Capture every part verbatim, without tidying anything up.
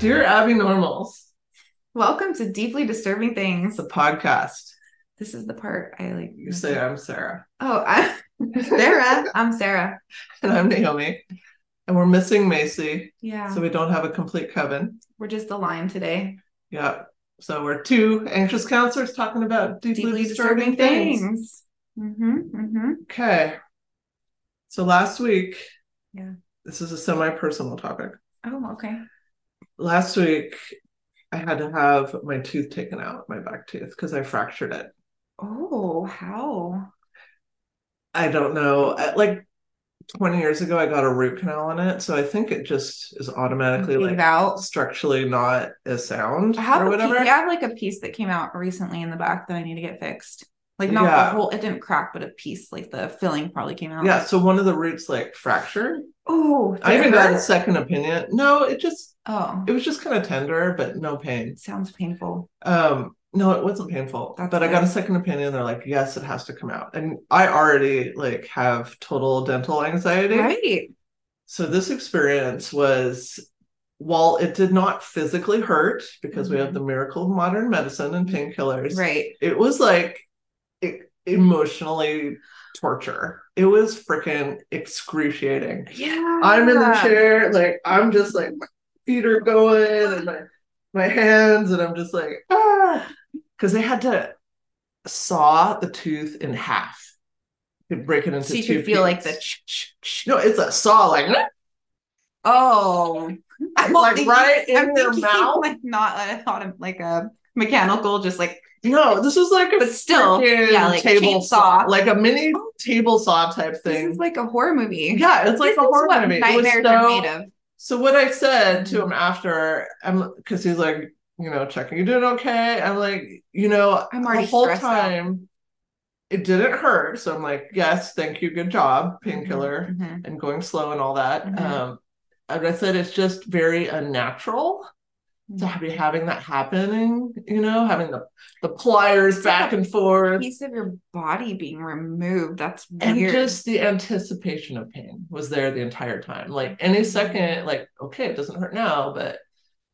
Dear Abnormals, welcome to Deeply Disturbing Things, the podcast. This is the part I like. You say I'm Sarah. Oh, I'm Sarah. I'm Sarah. And I'm Naomi. And we're missing Macy. Yeah. So we don't have a complete coven. We're just a line today. Yeah. So we're two anxious counselors talking about deeply, deeply disturbing, disturbing things. things. Mm-hmm, mm-hmm. Okay. So last week. Yeah. This is a semi-personal topic. Oh, okay. Last week, I had to have my tooth taken out, my back tooth, because I fractured it. Oh, how? I don't know. At, like twenty years ago, I got a root canal on it, so I think it just is automatically like out. Structurally not as sound or whatever. Piece, I have like a piece that came out recently in the back that I need to get fixed. Like not yeah. the whole, it didn't crack, but a piece, like the filling probably came out. Yeah, so one of the roots like fractured. Oh, I even got a second opinion. No, it just, oh, it was just kind of tender, but no pain. Sounds painful. Um, no, it wasn't painful. That's but good. I got a second opinion. They're like, yes, it has to come out, and I already like have total dental anxiety. Right. So this experience was, while it did not physically hurt because mm-hmm. we have the miracle of modern medicine and painkillers. Right. It was like. Emotionally torture. It was freaking excruciating. Yeah, I'm in the chair, like I'm just like my feet are going and my my hands, and I'm just like ah, because they had to saw the tooth in half. They'd break it into. So you two could feel pieces. Like the sh- sh- sh- no, it's a saw like. Oh, I'm like thinking, right in I'm your mouth, like not I thought of like a mechanical, just like. No, this was like a but still, yeah, like table saw. saw, like a mini table saw type thing. This is like a horror movie. Yeah, it's like this a horror what movie. Nightmares are made of. So what I said to him after, I'm because he's like, you know, checking, you doing okay? I'm like, you know, I'm already the whole time out. It didn't hurt. So I'm like, yes, thank you, good job, painkiller, mm-hmm. and going slow and all that. Mm-hmm. Um, and I said it's just very unnatural. To be having that happening, you know, having the, the pliers it's back like and forth, piece of your body being removed. That's weird. And just the anticipation of pain was there the entire time. Like any second, like okay, it doesn't hurt now, but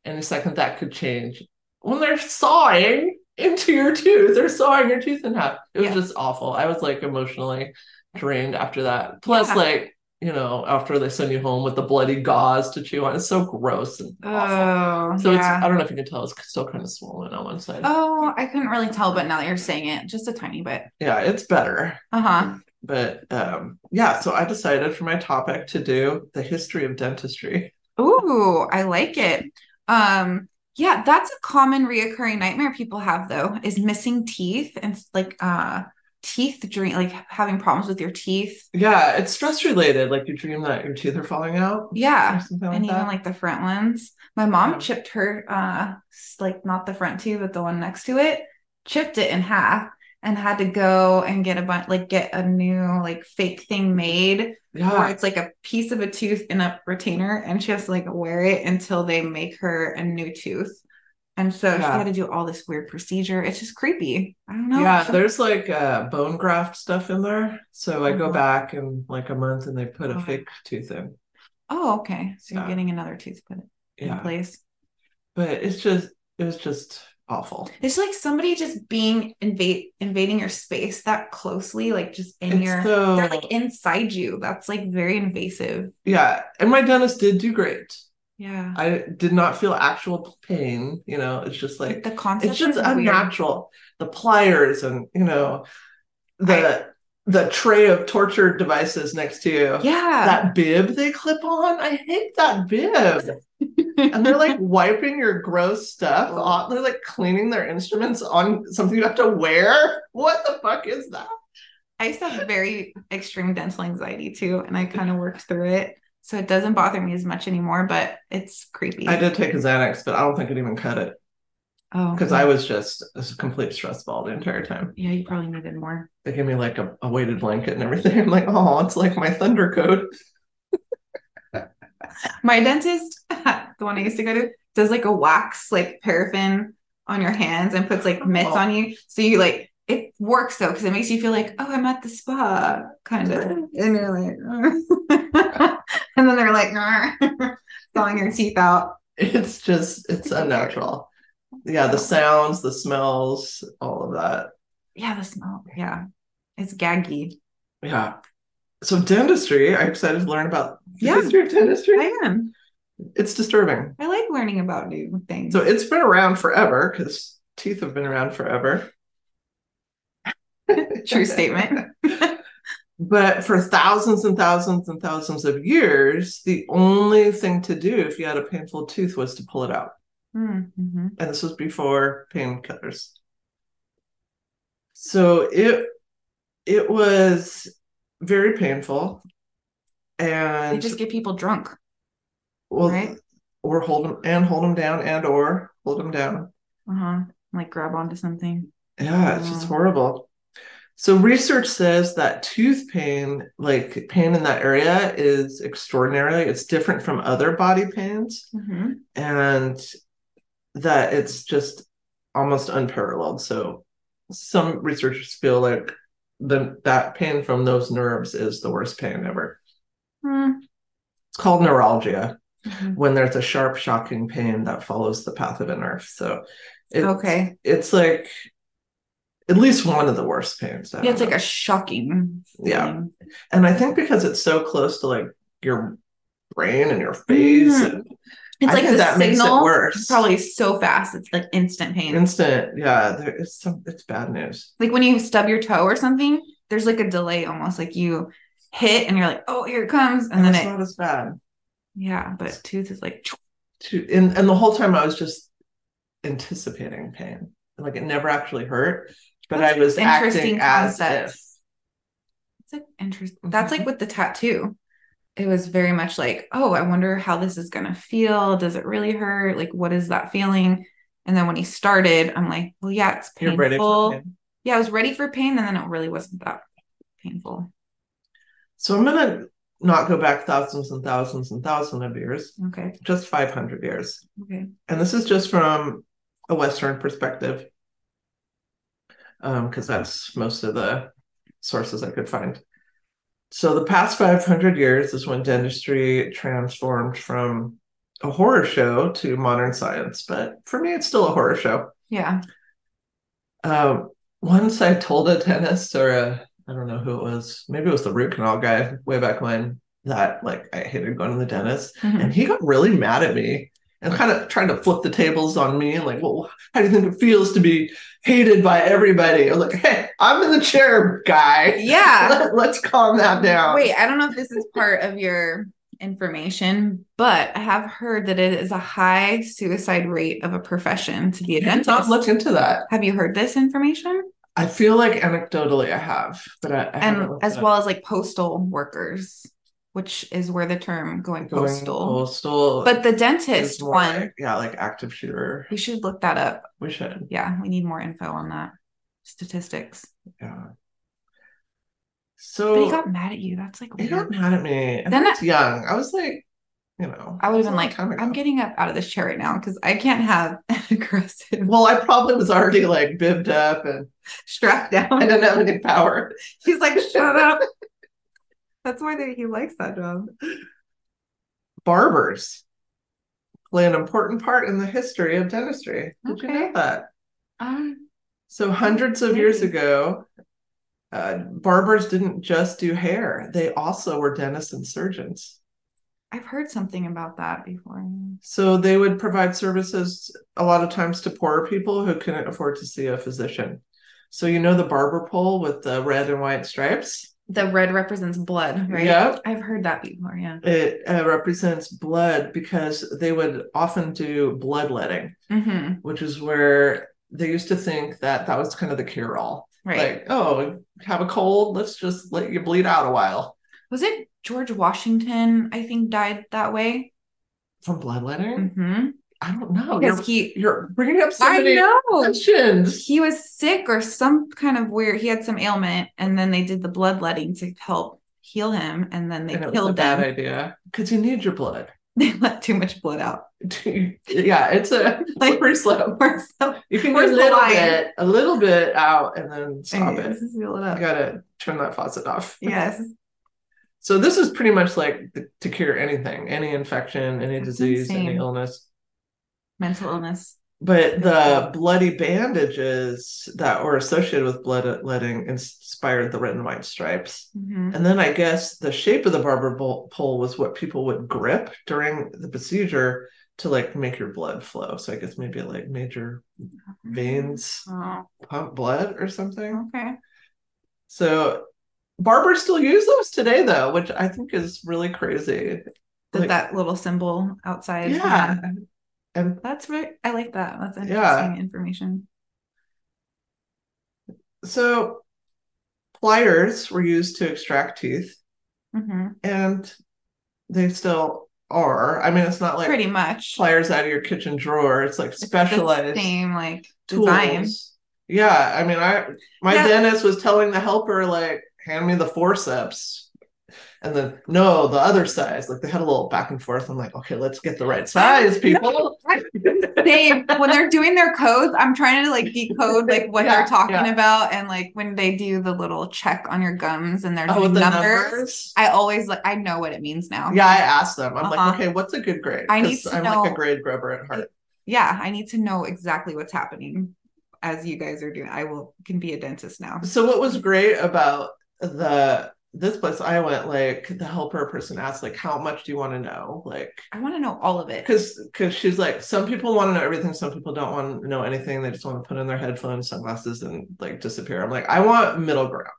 any second that could change. When they're sawing into your tooth, they're sawing your tooth in half. It was yeah. just awful. I was like emotionally drained after that. Plus, yeah. like. You know, after they send you home with the bloody gauze to chew on. It's so gross and awful. Oh, so yeah. it's, I don't know if you can tell, it's still kind of swollen on one side. Oh, I couldn't really tell, but now that you're saying it, just a tiny bit. Yeah, it's better. Uh-huh. But, um, yeah, so I decided for my topic to do the history of dentistry. Ooh, I like it. Um, yeah, that's a common reoccurring nightmare people have, though, is missing teeth and, like, uh, teeth dream, like having problems with your teeth. Yeah, it's stress related. Like you dream that your teeth are falling out. Yeah, or something like and that. Even like the front ones. My mom yeah. chipped her, uh, like not the front two, but the one next to it, chipped it in half, and had to go and get a bunch, like get a new like fake thing made. Yeah, where it's like a piece of a tooth in a retainer, and she has to like wear it until they make her a new tooth. And so yeah. she had to do all this weird procedure. It's just creepy. I don't know. Yeah, there's like uh, bone graft stuff in there. So I oh. go back in like a month and they put oh. a fake tooth in. Oh, okay. So yeah. you're getting another tooth put yeah. in place. But it's just, it was just awful. It's like somebody just being invade invading your space that closely, like just in it's your, so... they're like inside you. That's like very invasive. Yeah. And my dentist did do great. Yeah, I did not feel actual pain. You know, it's just like, like the concept. It's just unnatural. Weird. The pliers and you know, the I, the tray of torture devices next to you. Yeah, that bib they clip on. I hate that bib. And they're like wiping your gross stuff off. They're like cleaning their instruments on something you have to wear. What the fuck is that? I used to have very extreme dental anxiety too, and I kind of worked through it. So it doesn't bother me as much anymore, but it's creepy. I did take a Xanax, but I don't think it even cut it. Oh. Because I was just a complete stress ball the entire time. Yeah, you probably needed more. They gave me like a, a weighted blanket and everything. I'm like, oh, it's like my thunder code. My dentist, the one I used to go to, does like a wax, like paraffin on your hands and puts like mitts oh. on you. So you like... It works though, because it makes you feel like, oh, I'm at the spa, kind of. And you're like, and then they're like, sawing your teeth out. It's just, it's unnatural. Yeah, the sounds, the smells, all of that. Yeah, the smell. Yeah. It's gaggy. Yeah. So dentistry, I'm excited to learn about the yeah, history of dentistry. I am. It's disturbing. I like learning about new things. So it's been around forever because teeth have been around forever. True statement. But for thousands and thousands and thousands of years, the only thing to do if you had a painful tooth was to pull it out. Mm-hmm. And this was before painkillers. So it it was very painful. And you just get people drunk. Well, right? Or hold them and hold them down and or hold them down. Uh-huh. Like grab onto something. Yeah, it's just horrible. So research says that tooth pain, like pain in that area, is extraordinary. It's different from other body pains, mm-hmm. and that it's just almost unparalleled. So some researchers feel like the that pain from those nerves is the worst pain ever. Mm. It's called neuralgia, mm-hmm. when there's a sharp, shocking pain that follows the path of a nerve. So it's, okay. it's like... at least one of the worst pains. Yeah, it's like a shocking thing. Yeah. And I think because it's so close to like your brain and your face. Mm. And it's I like the that signal makes it worse. Probably so fast. It's like instant pain. Instant. Yeah. There is some, it's bad news. Like when you stub your toe or something, there's like a delay almost. Like you hit and you're like, oh, here it comes. And, and then it's it, not as bad. Yeah. But it's, tooth is like. Tooth, and, and the whole time I was just anticipating pain. Like it never actually hurt. But that's I was acting concept. As if. It's like interesting. That's like with the tattoo. It was very much like, oh, I wonder how this is going to feel. Does it really hurt? Like, what is that feeling? And then when he started, I'm like, well, yeah, it's painful. You're ready for pain. Yeah, I was ready for pain. And then it really wasn't that painful. So I'm going to not go back thousands and thousands and thousands of years. Okay. Just five hundred years. Okay. And this is just from a Western perspective. Um, because that's most of the sources I could find. So the past five hundred years is when dentistry transformed from a horror show to modern science. But for me, it's still a horror show. Yeah. Um, once I told a dentist or a, I don't know who it was, maybe it was the root canal guy way back when, that like I hated going to the dentist. Mm-hmm. And he got really mad at me. And kind of trying to flip the tables on me, like, well, how do you think it feels to be hated by everybody? I'm like, hey, I'm in the chair, guy. Yeah. Let, let's calm that down. Wait, I don't know if this is part of your information, but I have heard that it is a high suicide rate of a profession to be a dentist. I've looked into that. Have you heard this information? I feel like anecdotally I have, but I, I and as well as like postal workers. Which is where the term going, going postal. postal. But the dentist one. Like, yeah, like active shooter. We should look that up. We should. Yeah, we need more info on that. Statistics. Yeah. So. But he got mad at you. That's like weird. He got mad at me. And then I was young. I was like, you know. I would have been like, I'm getting up out of this chair right now because I can't have an aggressive. Well, I probably was already like bibbed up and strapped down. I didn't have any power. He's like, shut up. That's why they, he likes that job. Barbers play an important part in the history of dentistry. Did okay. you know that? Um, so hundreds of maybe. years ago, uh, barbers didn't just do hair. They also were dentists and surgeons. I've heard something about that before. So they would provide services a lot of times to poorer people who couldn't afford to see a physician. So you know the barber pole with the red and white stripes? The red represents blood, right? Yeah. I've heard that before, yeah. It uh, represents blood because they would often do bloodletting, mm-hmm. which is where they used to think that that was kind of the cure-all. Right. Like, oh, have a cold? Let's just let you bleed out a while. Was it George Washington, I think, died that way? From bloodletting? Mm-hmm. I don't know. Because you're, he, you're bringing up so I many know. Questions. He was sick or some kind of weird. He had some ailment, and then they did the bloodletting to help heal him, and then they and killed him. Bad idea, because you need your blood. They let too much blood out. Yeah, it's a like, slippery slope. You can get a little bit, a little bit out, and then stop okay, it. Seal it up. You gotta turn that faucet off. Yes. So this is pretty much like the, to cure anything, any infection, any That's disease, insane. Any illness. mental illness. But the bloody bandages that were associated with bloodletting inspired the red and white stripes. Mm-hmm. And then I guess the shape of the barber pole was what people would grip during the procedure to, like, make your blood flow. So I guess maybe it, like, made your veins oh. pump blood or something. Okay. So barbers still use those today, though, which I think is really crazy. That, like, that little symbol outside. Yeah. That. And that's right. I like that. That's interesting yeah. information. So pliers were used to extract teeth, mm-hmm. and they still are. I mean, it's not like pretty much pliers out of your kitchen drawer. It's like specialized it's same like tools. Design. Yeah, I mean, I my yeah. dentist was telling the helper, like, hand me the forceps. And then, no, the other size. Like, they had a little back and forth. I'm like, okay, let's get the right size, people. No, they, when they're doing their codes, I'm trying to, like, decode, like, what yeah, they're talking yeah. about. And, like, when they do the little check on your gums and their oh, numbers, the numbers, I always, like, I know what it means now. Yeah, I asked them. I'm uh-huh. like, okay, what's a good grade? I need to I'm, know, like, a grade grubber at heart. Yeah, I need to know exactly what's happening as you guys are doing. I will can be a dentist now. So what was great about the... this place I went, like, the helper person asked, like, how much do you want to know? Like, I want to know all of it. Because because she's like, some people want to know everything. Some people don't want to know anything. They just want to put in their headphones, sunglasses, and, like, disappear. I'm like, I want middle ground.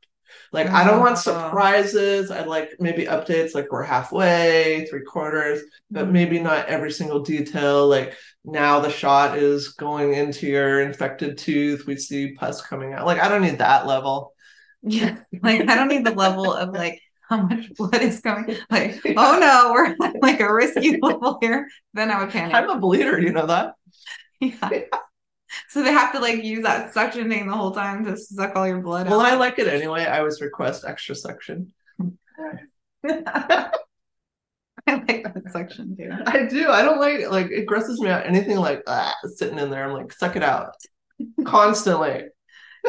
Like, oh. I don't want surprises. I like maybe updates, like, we're halfway, three quarters, but mm-hmm. maybe not every single detail. Like, now the shot is going into your infected tooth. We see pus coming out. Like, I don't need that level. Yeah, like, I don't need the level of, like, how much blood is coming. Like, oh no, we're at, like, a risky level here. Then I would panic. I'm a bleeder, you know that. Yeah. yeah. So they have to, like, use that suction thing the whole time to suck all your blood well, out. Well, I like it anyway. I always request extra suction. I like that suction too. I do. I don't like like it grosses me out. Anything like ah, sitting in there, I'm like, suck it out constantly.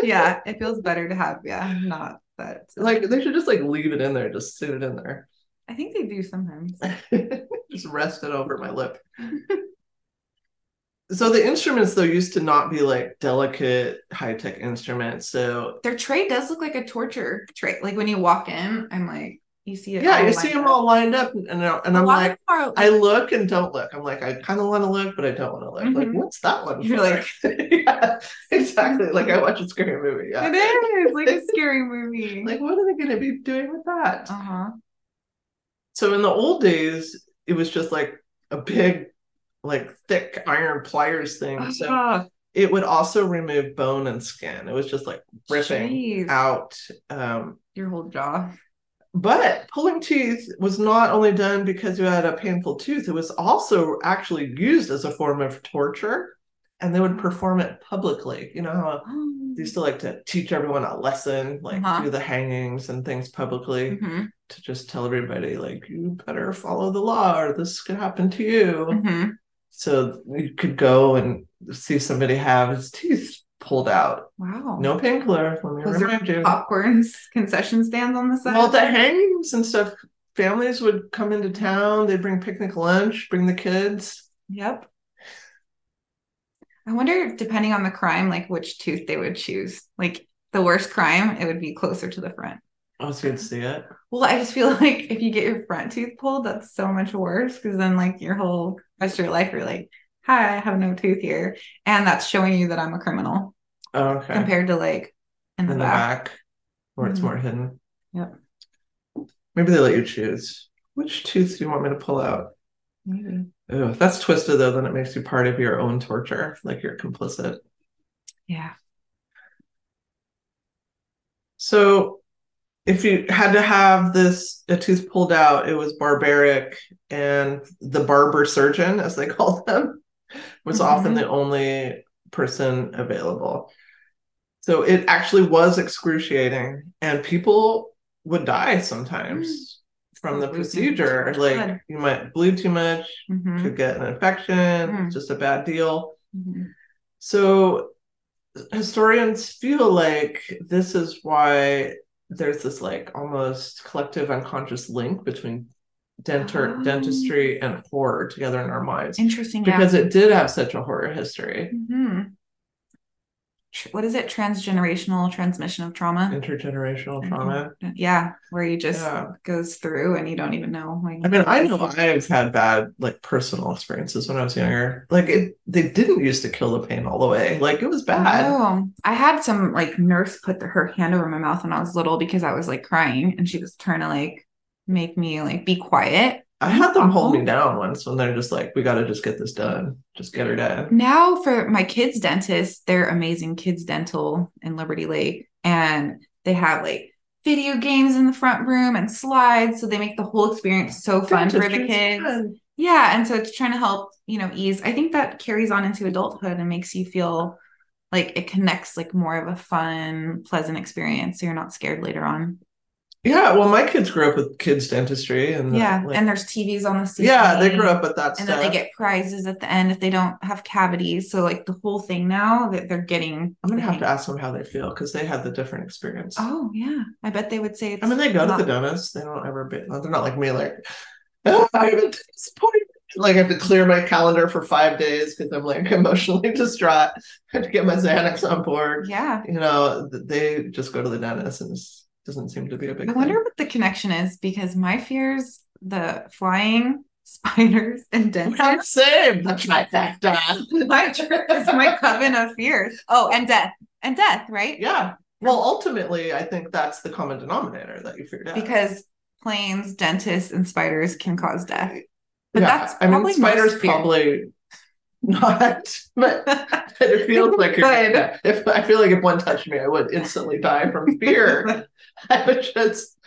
Yeah, it feels better to have yeah not that like they should just like leave it in there, just sit it in there. I think they do sometimes. Just rest it over my lip. So the instruments though used to not be like delicate high-tech instruments, so their tray does look like a torture tray. Like when you walk in, I'm like, you see it yeah you see them up. all lined up and, and I'm like, are... I look and don't look. I'm like, I kind of want to look but I don't want to look. Mm-hmm. Like, what's that one for? You're like yeah, exactly. Like I watch a scary movie. Yeah, it is like a scary movie. Like, what are they going to be doing with that? Uh-huh. So in the old days it was just like a big like thick iron pliers thing. Uh-huh. So it would also remove bone and skin. It was just like ripping Jeez. out um your whole jaw. But pulling teeth was not only done because you had a painful tooth, it was also actually used as a form of torture, and they would perform it publicly. You know how they used to like to teach everyone a lesson, like uh-huh. do the hangings and things publicly mm-hmm. to just tell everybody, like, you better follow the law or this could happen to you. Mm-hmm. So you could go and see somebody have his teeth pulled out. Wow. No painkiller. Let me Was remind you. Popcorns, concession stands on the side. Well, the hangings and stuff. Families would come into town. They'd bring picnic lunch, bring the kids. Yep. I wonder, depending on the crime, like which tooth they would choose. Like the worst crime, it would be closer to the front. Oh, so you'd see it. Well, I just feel like if you get your front tooth pulled, that's so much worse because then, like, your whole rest of your life, you're like, hi, I have no tooth here. And that's showing you that I'm a criminal. Oh, okay. Compared to like in the, in the back. back where mm-hmm. it's more hidden. Yep. Maybe they let you choose. Which tooth do you want me to pull out? Maybe. Oh, if that's twisted though, then it makes you part of your own torture. Like you're complicit. Yeah. So if you had to have this a tooth pulled out, it was barbaric, and the barber surgeon, as they called them, was mm-hmm. often the only person available. So it actually was excruciating, and people would die sometimes mm. from the procedure. Like God. You might bleed too much, mm-hmm. could get an infection, mm. just a bad deal. Mm-hmm. So historians feel like this is why there's this like almost collective unconscious link between denter, oh. dentistry and horror together in our minds. Interesting. Because yeah. it did have such a horror history. Mm-hmm. What is it? Transgenerational transmission of trauma? Intergenerational trauma. Yeah. Where you just yeah. goes through and you don't even know. Like, I mean, I know I've had bad, like, personal experiences when I was younger. Like, it, they didn't used to kill the pain all the way. Like, it was bad. Oh, I had some, like, nurse put the, her hand over my mouth when I was little because I was, like, crying. And she was trying to, like, make me, like, be quiet. I had them hold me down once when they're just like, we got to just get this done. Just get her done. Now for my kids' dentist, they're amazing. Kids Dental in Liberty Lake. And they have like video games in the front room and slides. So they make the whole experience so fun for the kids. Fun. Yeah. And so it's trying to help, you know, ease. I think that carries on into adulthood and makes you feel like it connects, like more of a fun, pleasant experience. So you're not scared later on. Yeah, well, my kids grew up with kids' dentistry. And yeah, the, like, and there's T Vs on the ceiling. Yeah, they grew up with that and stuff. And then they get prizes at the end if they don't have cavities. So, like, the whole thing now that they're getting. I'm going to have to ask them how they feel because they had the different experience. Oh, yeah. I bet they would say it's. I mean, they go to the dentist. They don't ever be. They're not like me, like, oh, I'm disappointed. Like, I have to clear my calendar for five days because I'm, like, emotionally distraught. I have to get my Xanax on board. Yeah. You know, they just go to the dentist and just. Doesn't seem to be a big I wonder thing. What the connection is, because my fears, the flying spiders and dentists. We're not saved. That's my factor. My trip is my coven of fears. Oh, and death. And death, right? Yeah. Well, ultimately, I think that's the common denominator that you figured out. Because planes, dentists, and spiders can cause death. But yeah. that's I mean, spiders probably not, but it feels like a, if I feel like if one touched me, I would instantly die from fear. I would just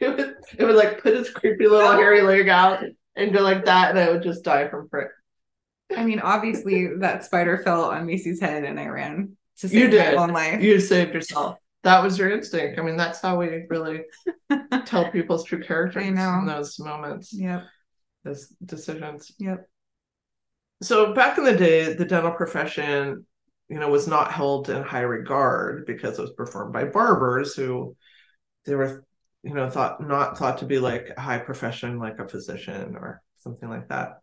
it would, it would like put its creepy little no. hairy leg out and go like that, and I would just die from fright. I mean, obviously that spider fell on Macy's head, and I ran to save you did. my own life. You saved yourself. That was your instinct. I mean, that's how we really tell people's true characters I know. in those moments. Yep, those decisions. Yep. So back in the day, the dental profession, you know, was not held in high regard because it was performed by barbers who they were, you know, thought not thought to be like a high profession, like a physician or something like that.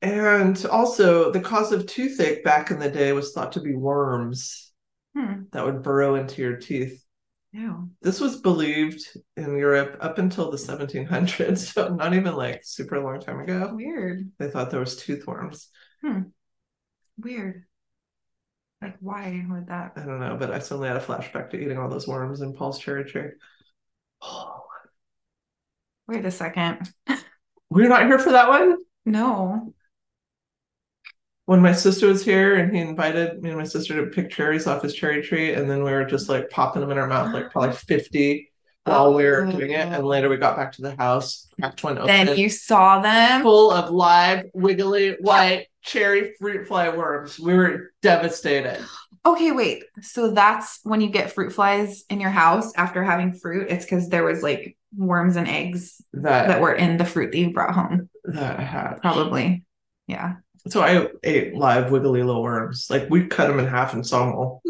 And also the cause of toothache back in the day was thought to be worms hmm. that would burrow into your teeth. Ew. This was believed in Europe up until the seventeen hundreds, so not even like super long time ago. Weird. They thought there was tooth worms. Hmm. Weird. Like, why would that? I don't know, but I suddenly had a flashback to eating all those worms in Paul's cherry tree. Oh. Wait a second. We're not here for that one? No. When my sister was here and he invited me and my sister to pick cherries off his cherry tree. And then we were just like popping them in our mouth, like probably fifty while oh, we were doing it. And later we got back to the house. Cracked one open. Then you saw them. Full of live, wiggly, white cherry fruit fly worms. We were devastated. Okay, wait. So that's when you get fruit flies in your house after having fruit. It's because there was like worms and eggs that, that were in the fruit that you brought home. That hatched. Probably. Yeah. So I ate live wiggly little worms. Like, we cut them in half and saw them all.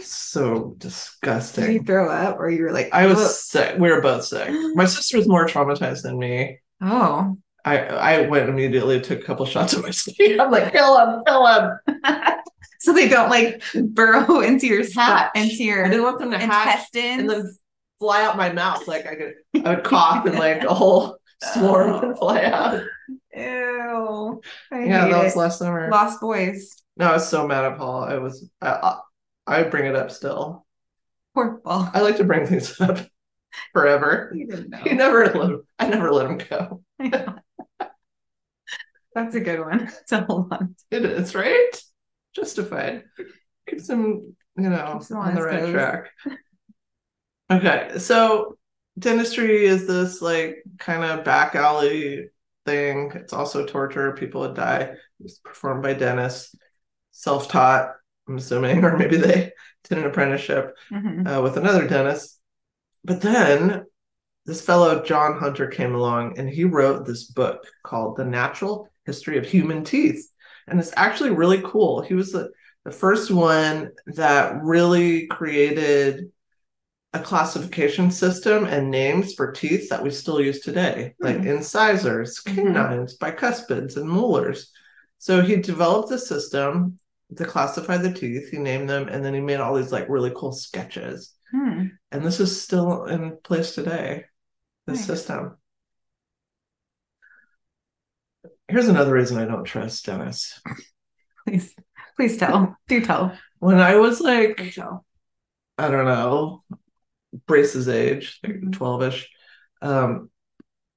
So disgusting. Did you throw up or you were like... I was Whoa. sick. We were both sick. My sister was more traumatized than me. Oh. I, I went immediately, took a couple shots of whiskey. I'm like, kill him, kill him. So they don't, like, burrow into your spot, into your I didn't want them to intestines. And then fly out my mouth. Like, I could, I would cough and, like, a whole swarm would fly out. Ew. I yeah, hate that it. was last summer. Lost Boys. No, I was so mad at Paul. I was, I, I, I bring it up still. Poor Paul. I like to bring things up forever. You didn't know. He never let him, I never let him go. That's a good one to hold on to. It is, right? Justified. Keeps him, you know, Keeps on the right goes. track. Okay, so dentistry is this like kind of back alley thing. It's also torture. People would die. It's performed by dentists, self-taught, I'm assuming, or maybe they did an apprenticeship mm-hmm. uh, with another dentist. But then this fellow John Hunter came along and he wrote this book called The Natural History of Human Teeth, and it's actually really cool. He was the, the first one that really created a classification system and names for teeth that we still use today, mm-hmm. like incisors, canines, mm-hmm. bicuspids, and molars. So he developed a system to classify the teeth. He named them, and then he made all these like really cool sketches. Hmm. And this is still in place today, this nice. system. Here's another reason I don't trust Dennis. Please, please tell. Do tell. When I was like, do tell. I don't know, Brace's age, twelve-ish, um,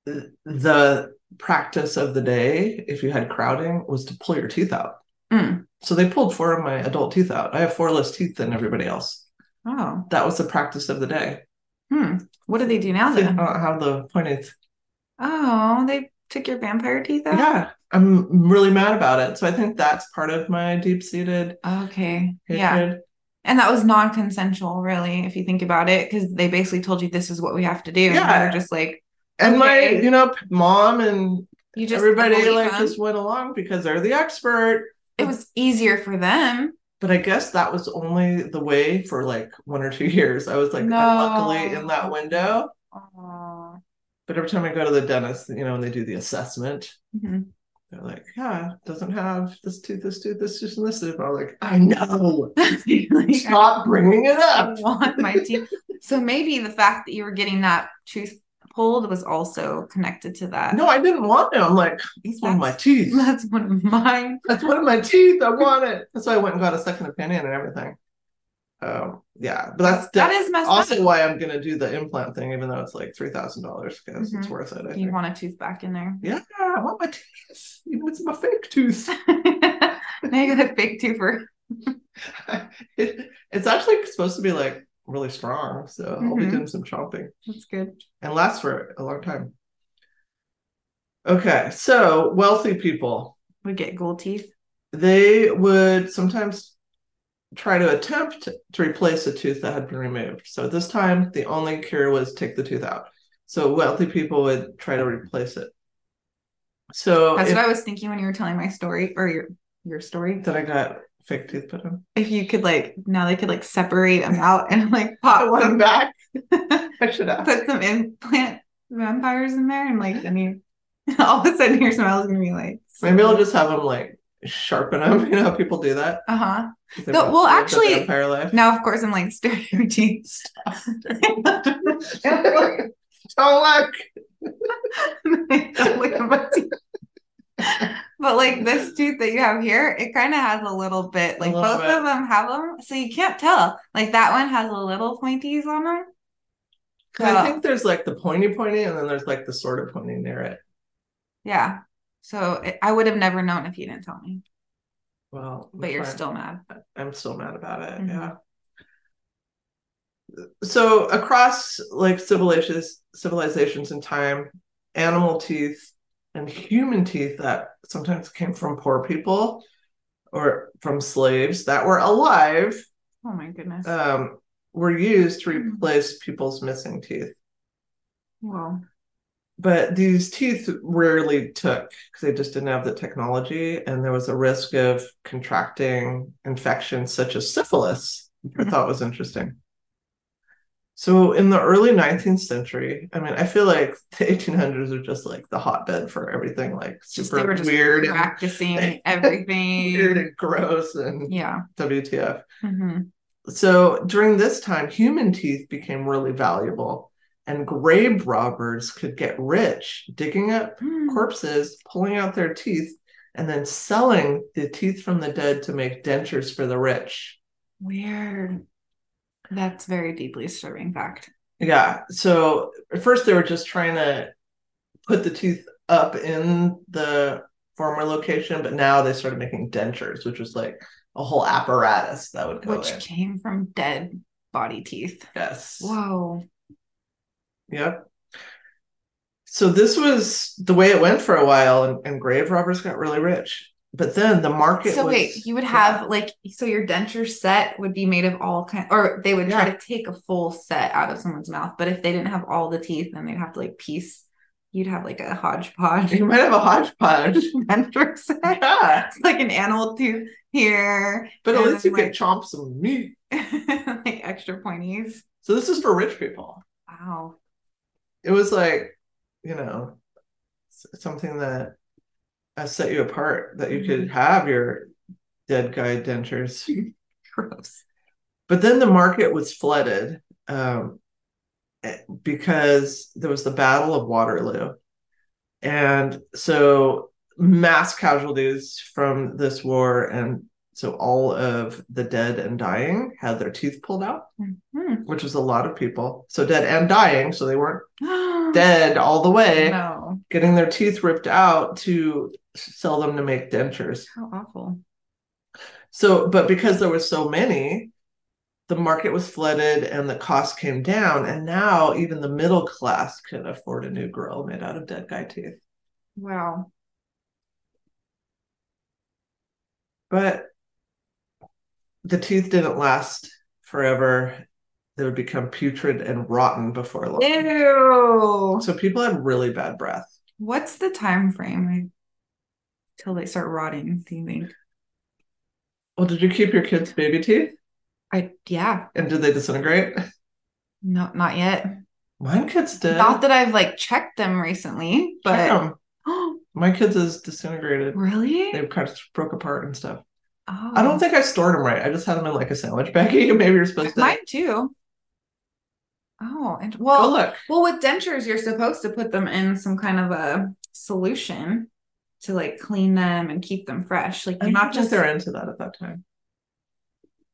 the practice of the day, if you had crowding, was to pull your teeth out. Mm. So they pulled four of my adult teeth out. I have four less teeth than everybody else. Oh, that was the practice of the day. Hmm. What do they do now? They then? Don't have the pointed. Oh, they took your vampire teeth out? Yeah, I'm really mad about it. So I think that's part of my deep-seated. Okay. Hatred. Yeah. And that was non-consensual, really, if you think about it, because they basically told you this is what we have to do. Yeah. And they're just like, and okay. my, you know, mom and you just everybody like them. Just went along because they're the expert. It was easier for them. But I guess that was only the way for like one or two years. I was like, no. luckily in that window. Aww. But every time I go to the dentist, you know, and they do the assessment, mm-hmm. they're like, yeah, doesn't have this tooth, this tooth, this tooth, and this tooth. And I'm like, I know. like, Stop bringing it up. I want my teeth. So maybe the fact that you were getting that tooth pulled was also connected to that. No, I didn't want it. I'm like, that's one of my teeth. That's one of mine. That's one of my teeth. I want it. That's why I went and got a second opinion and everything. Um, yeah, but that's that def- is messed also up. Why I'm going to do the implant thing, even though it's like three thousand dollars because mm-hmm. it's worth it. I you think. Want a tooth back in there? Yeah, I want my teeth. Even it's my fake tooth. Now you got a fake tooth. it, it's actually supposed to be like. Really strong, so mm-hmm. I'll be doing some chomping. That's good and lasts for a long time. Okay, so wealthy people would get gold teeth. They would sometimes try to attempt to replace a tooth that had been removed. So this time the only cure was take the tooth out. So wealthy people would try to replace it. So that's if, what I was thinking when you were telling my story or your your story that I got fake tooth put on. If you could like now they could like separate them out and like pop one them back. I should ask. Put some implant vampires in there and like I mean all of a sudden your smile is gonna be like so maybe I'll just have them like sharpen them. You know how people do that? Uh-huh. So, well actually vampire life. Now of course I'm like staring at your teeth. Don't look. Don't look at my teeth. But like this tooth that you have here, it kind of has a little bit like little both bit. Of them have them, so you can't tell. Like that one has a little pointies on them. So, I think there's like the pointy pointy, and then there's like the sort of pointy near it. Yeah. So it, I would have never known if you didn't tell me. Well, but you're fine. Still mad. I'm still mad about it. Mm-hmm. Yeah. So across like civilizations, civilizations in time, animal teeth. And human teeth that sometimes came from poor people or from slaves that were alive. Oh my goodness. Um, were used to replace people's missing teeth. Wow. But these teeth rarely took because they just didn't have the technology. And there was a risk of contracting infections such as syphilis, which mm-hmm. I thought was interesting. So in the early nineteenth century, I mean, I feel like the eighteen hundreds are just like the hotbed for everything, like super just, they were just weird, practicing and, everything weird and gross and yeah, W T F. Mm-hmm. So during this time, human teeth became really valuable, and grave robbers could get rich digging up mm. corpses, pulling out their teeth, and then selling the teeth from the dead to make dentures for the rich. Weird. That's very deeply disturbing fact. Yeah. So at first they were just trying to put the tooth up in the former location, but now they started making dentures, which was like a whole apparatus that would go Which in. Came from dead body teeth. Yes. Whoa. Yep. So this was the way it went for a while, and, and grave robbers got really rich. But then the market so was, wait, you would have yeah. like, so your denture set would be made of all kinds, or they would yeah. try to take a full set out of someone's mouth. But if they didn't have all the teeth, then they'd have to like piece, you'd have like a hodgepodge. You might have a hodgepodge. denture set. Yeah. It's like an animal tooth here. But at least you like, can chomp some meat. Like extra pointies. So this is for rich people. Wow. It was like, you know, something that set you apart, that you mm-hmm. could have your dead guy dentures. Gross. But then the market was flooded um, because there was the Battle of Waterloo. And so mass casualties from this war, and so all of the dead and dying had their teeth pulled out, mm-hmm. which was a lot of people. So dead and dying, so they weren't dead all the way, no. getting their teeth ripped out to sell them to make dentures. How awful. So, but because there were so many, the market was flooded and the cost came down. And now even the middle class could afford a new grill made out of dead guy teeth. Wow. But the teeth didn't last forever. They would become putrid and rotten before long. Ew. So people had really bad breath. What's the time frame until they start rotting, do you think? Well, did you keep your kids' baby teeth? I yeah. And did they disintegrate? No, not yet. Mine kids did. Not that I've like checked them recently, but my kids is disintegrated. Really? They've kind of broke apart and stuff. Oh. I don't think I stored them right. I just had them in like a sandwich baggie. Maybe you're supposed to. Mine too. Oh, and well, Go look. Well, with dentures, you're supposed to put them in some kind of a solution to like clean them and keep them fresh. Like, you're not just they're into that at that time.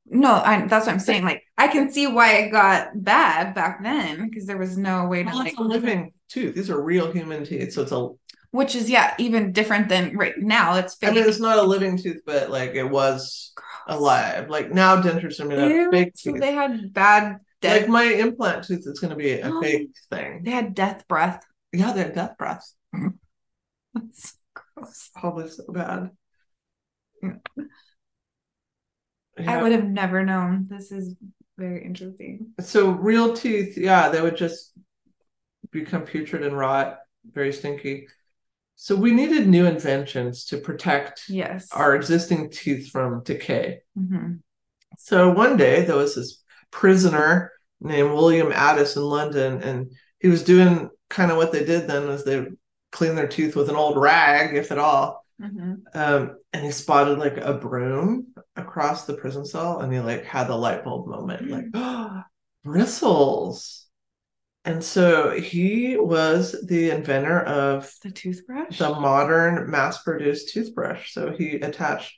No, I, that's what I'm saying. Like, I can see why it got bad back then, because there was no way well, to. Well, it's like, a living tooth. These are real human teeth, so it's a. Which is yeah, even different than right now. It's fake. I mean, it's not a living tooth, but like it was Gross. alive. Like now, dentures are made out of fake teeth. So they had bad. Death. Like my implant tooth is going to be a oh, fake thing. They had death breath. Yeah, they had death breath. That's gross. Probably so bad. Yeah. Yeah. I would have never known. This is very interesting. So real teeth, yeah, they would just become putrid and rot, very stinky. So we needed new inventions to protect yes. our existing teeth from decay. Mm-hmm. So one day there was this prisoner named William Addis in London, and he was doing kind of what they did then, was they clean their teeth with an old rag, if at all. Mm-hmm. Um, and he spotted like a broom across the prison cell, and he like had the light bulb moment, mm-hmm. like oh, bristles. And so he was the inventor of the toothbrush, the modern mass-produced toothbrush. So he attached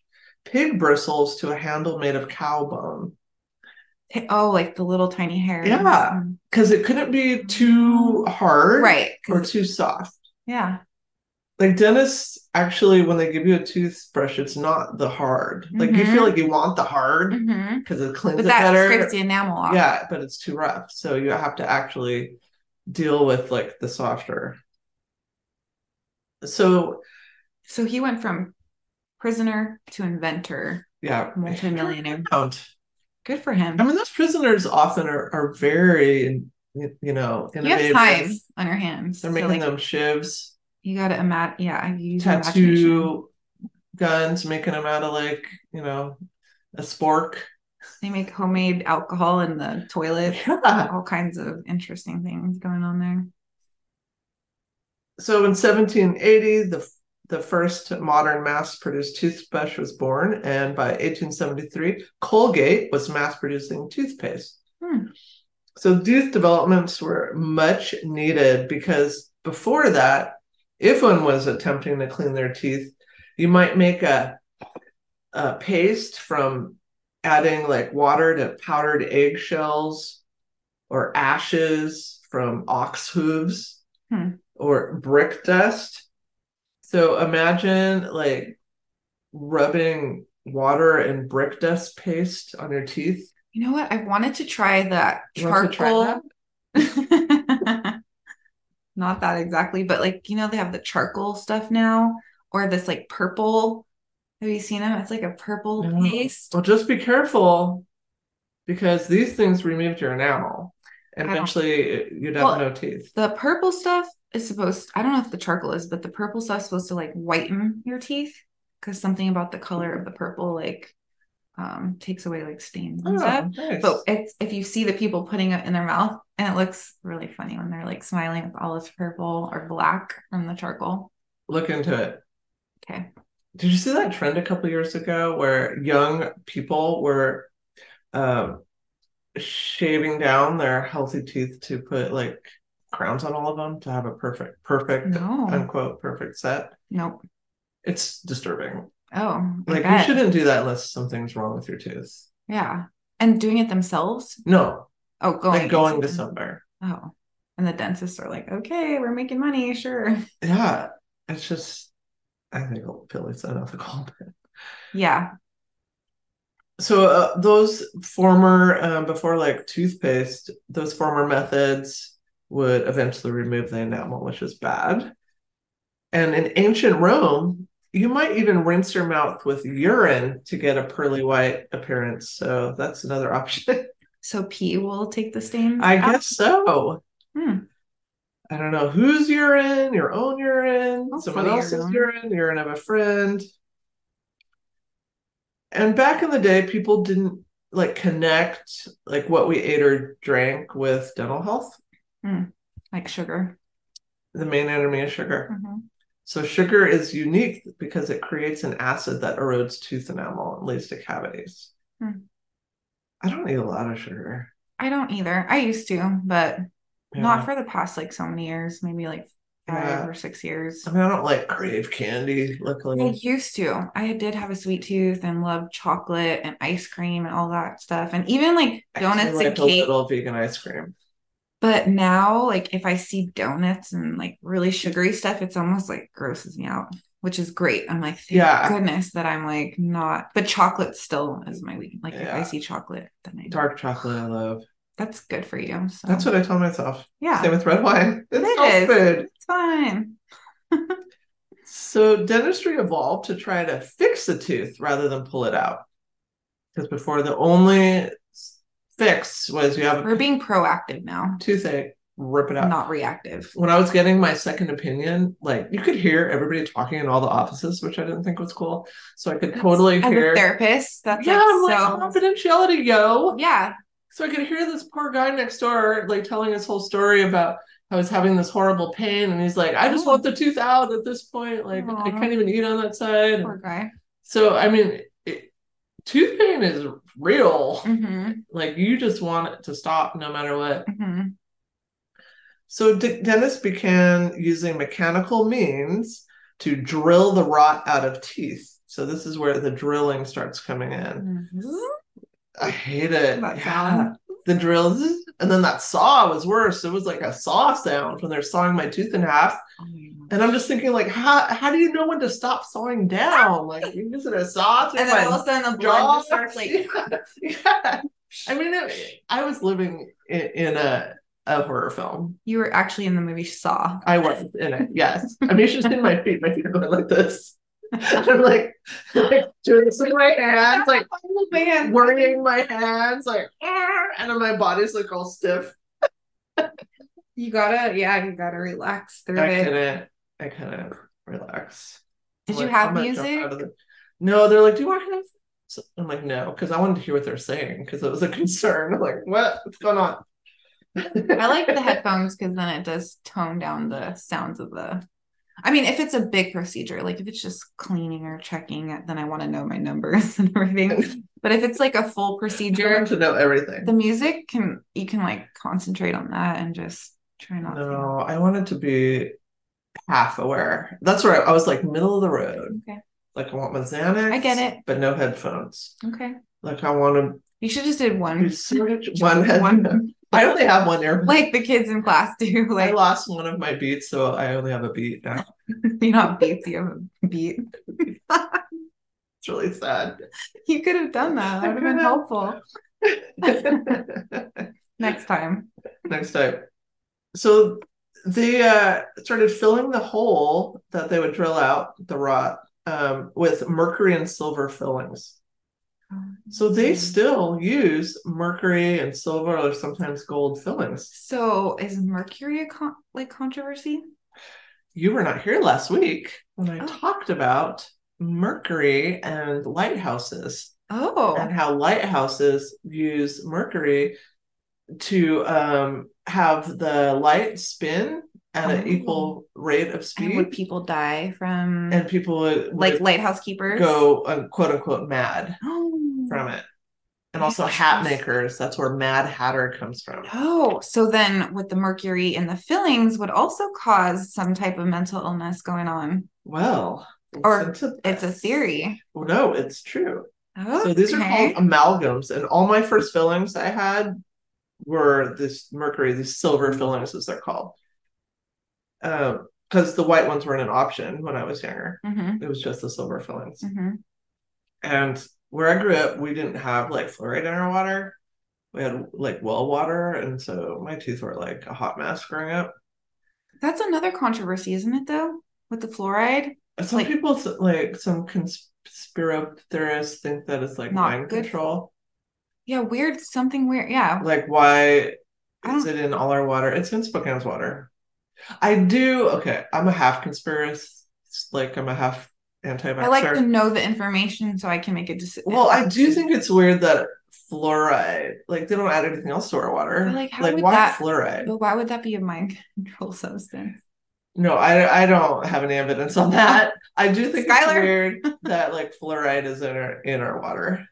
pig bristles to a handle made of cow bone. Oh, like the little tiny hairs. Yeah, because it couldn't be too hard, right? Or too soft. Yeah. Like dentists, actually, when they give you a toothbrush, it's not the hard. Like mm-hmm. you feel like you want the hard because mm-hmm. it cleans but it better. But that scrapes the enamel off. Yeah, but it's too rough. So you have to actually deal with like the softer. So, so he went from prisoner to inventor. Yeah, multimillionaire. Good for him. I mean, those prisoners often are, are very, you know, innovative. You have time on your hands. They're making so, like, them shivs. You gotta imagine, yeah. I use tattoo guns, making them out of like, you know, a spork. They make homemade alcohol in the toilet. Yeah. All kinds of interesting things going on there. So in seventeen eighty, the the first modern mass-produced toothbrush was born, and by eighteen seventy-three, Colgate was mass-producing toothpaste. Hmm. So tooth developments were much needed, because before that, if one was attempting to clean their teeth, you might make a, a paste from adding like water to powdered eggshells, or ashes from ox hooves, hmm. or brick dust. So imagine like rubbing water and brick dust paste on your teeth. You know what? I wanted to try that charcoal. Not that exactly, but like, you know, they have the charcoal stuff now, or this like purple. Have you seen them? It's like a purple no. paste. Well, just be careful, because these things removed your enamel, and eventually you'd have well, no teeth. The purple stuff is supposed, I don't know if the charcoal is, but the purple stuff is supposed to like whiten your teeth, because something about the color of the purple, like um, takes away like stains and oh, stuff. Nice. But it's, if you see the people putting it in their mouth, and it looks really funny when they're like smiling with all this purple or black from the charcoal. Look into it. Okay. Did you see that trend a couple years ago where young people were um, shaving down their healthy teeth to put like crowns on all of them to have a perfect, perfect, no. unquote, perfect set? Nope. It's disturbing. Oh, like you shouldn't do that unless something's wrong with your tooth. Yeah. And doing it themselves? No. Oh, going like going to somewhere. Oh. And the dentists are like, okay, we're making money. Sure. Yeah. It's just, I think I'll feel it's unethical. Yeah. So uh, those former, um, before like toothpaste, those former methods would eventually remove the enamel, which is bad. And in ancient Rome, you might even rinse your mouth with urine to get a pearly white appearance. So that's another option. So pee will take the stain? I out? guess so. Hmm. I don't know whose urine, your own urine, I'll someone else's urine, urine of a friend. And back in the day, people didn't like connect like what we ate or drank with dental health. Mm, like sugar. The main enemy is sugar. Mm-hmm. So sugar is unique because it creates an acid that erodes tooth enamel and leads to cavities. Mm. I don't eat a lot of sugar. I don't either. I used to, but yeah. not for the past like so many years, maybe like five yeah. or six years. I mean, I don't like crave candy, luckily. I used to. I did have a sweet tooth and loved chocolate and ice cream and all that stuff. And even like donuts like and cake. I like a little vegan ice cream. But now, like, if I see donuts and, like, really sugary stuff, it's almost, like, grosses me out, which is great. I'm like, thank yeah. goodness that I'm, like, not. But chocolate still is my week. Like, yeah. if I see chocolate, then I do. Dark chocolate I love. That's good for you. So. That's what I tell myself. Yeah. Same with red wine. It's it all is. Food. It's fine. So dentistry evolved to try to fix the tooth rather than pull it out. Because before, the only... fix was you have we're being proactive now. Toothache, rip it out. Not reactive. When I was getting my second opinion, like you could hear everybody talking in all the offices, which I didn't think was cool. So I could that's, totally as hear a therapist. That's yeah, like, I'm like so... confidentiality, yo. Yeah. So I could hear this poor guy next door like telling his whole story about how he's having this horrible pain, and he's like, I just oh. want the tooth out at this point. Like Aww. I can't even eat on that side. Poor guy. So I mean. Tooth pain is real. Mm-hmm. Like you just want it to stop no matter what. Mm-hmm. So d- dentists began using mechanical means to drill the rot out of teeth. So this is where the drilling starts coming in. Mm-hmm. I hate it. Yeah. The drill. And then that saw was worse. It was like a saw sound when they're sawing my tooth in half. Oh my and I'm just thinking, like, how how do you know when to stop sawing down? Like, you're using a saw to and then all of a sudden the blood just starts like. Yeah. Yeah. I mean, it, I was living in, in a, a horror film. You were actually in the movie Saw. I was in it. Yes. I mean, she's in my feet. My feet are going like this. I'm like, like doing this with my hands, like oh, man. worrying my hands, like, and then my body's like all stiff. You gotta, yeah, you gotta relax through I it. I couldn't, I couldn't relax. Did I'm you like, have music? The... No, they're like, do you want to have? So I'm like, no, because I wanted to hear what they're saying because it was a concern. I'm like, what? What's going on? I like the headphones because then it does tone down the sounds of the. I mean, if it's a big procedure, like if it's just cleaning or checking, then I want to know my numbers and everything. But if it's like a full procedure, I want to know everything. The music can you can like concentrate on that and just try not. No, to. I wanted to be half aware. That's where I, I was like middle of the road. Okay. Like I want my Xanax. I get it, but no headphones. Okay. Like I want to. You should just did one. One headphone. I only have one earphone. Like the kids in class do. Like I lost one of my beats, so I only have a beat now. You don't have beats, you have a beat. It's really sad. You could have done that. That would have been helpful. Next time. Next time. So they uh, started filling the hole that they would drill out, the rot, um, with mercury and silver fillings. So they still use mercury and silver or sometimes gold fillings. So is mercury a con- like controversy? You were not here last week when I oh. talked about mercury and lighthouses. Oh. And how lighthouses use mercury to um, have the light spin at oh. an equal rate of speed. And would people die from... And people would... Like would lighthouse keepers? Go, uh, quote unquote, mad oh. from it. And also hat makers. That's where Mad Hatter comes from. Oh, so then with the mercury in the fillings would also cause some type of mental illness going on. Well. Or it's a, it's a theory. Well, no, it's true. Okay. So these are called amalgams. And all my first fillings I had were this mercury, these silver fillings as they're called. Um, because the white ones weren't an option when I was younger. Mm-hmm. It was just the silver fillings. Mm-hmm. And where I grew up, we didn't have like fluoride in our water. We had like well water. And so my teeth were like a hot mess growing up. That's another controversy, isn't it, though? With the fluoride? Some like, people, like some conspiro theorists think that it's like mind control. Yeah, weird. Something weird. Yeah. Like, why is it in all our water? It's in Spokane's water. I do. Okay. I'm a half conspiracist. Like, I'm a half anti-vaxxer. I like to know the information so I can make a decision. Well, I do think it's weird that fluoride, like, they don't add anything else to our water. But like, how like would why that, fluoride? But why would that be a mind control substance? No, I I don't have any evidence on that. I do think Skylar. It's weird that like fluoride is in our in our water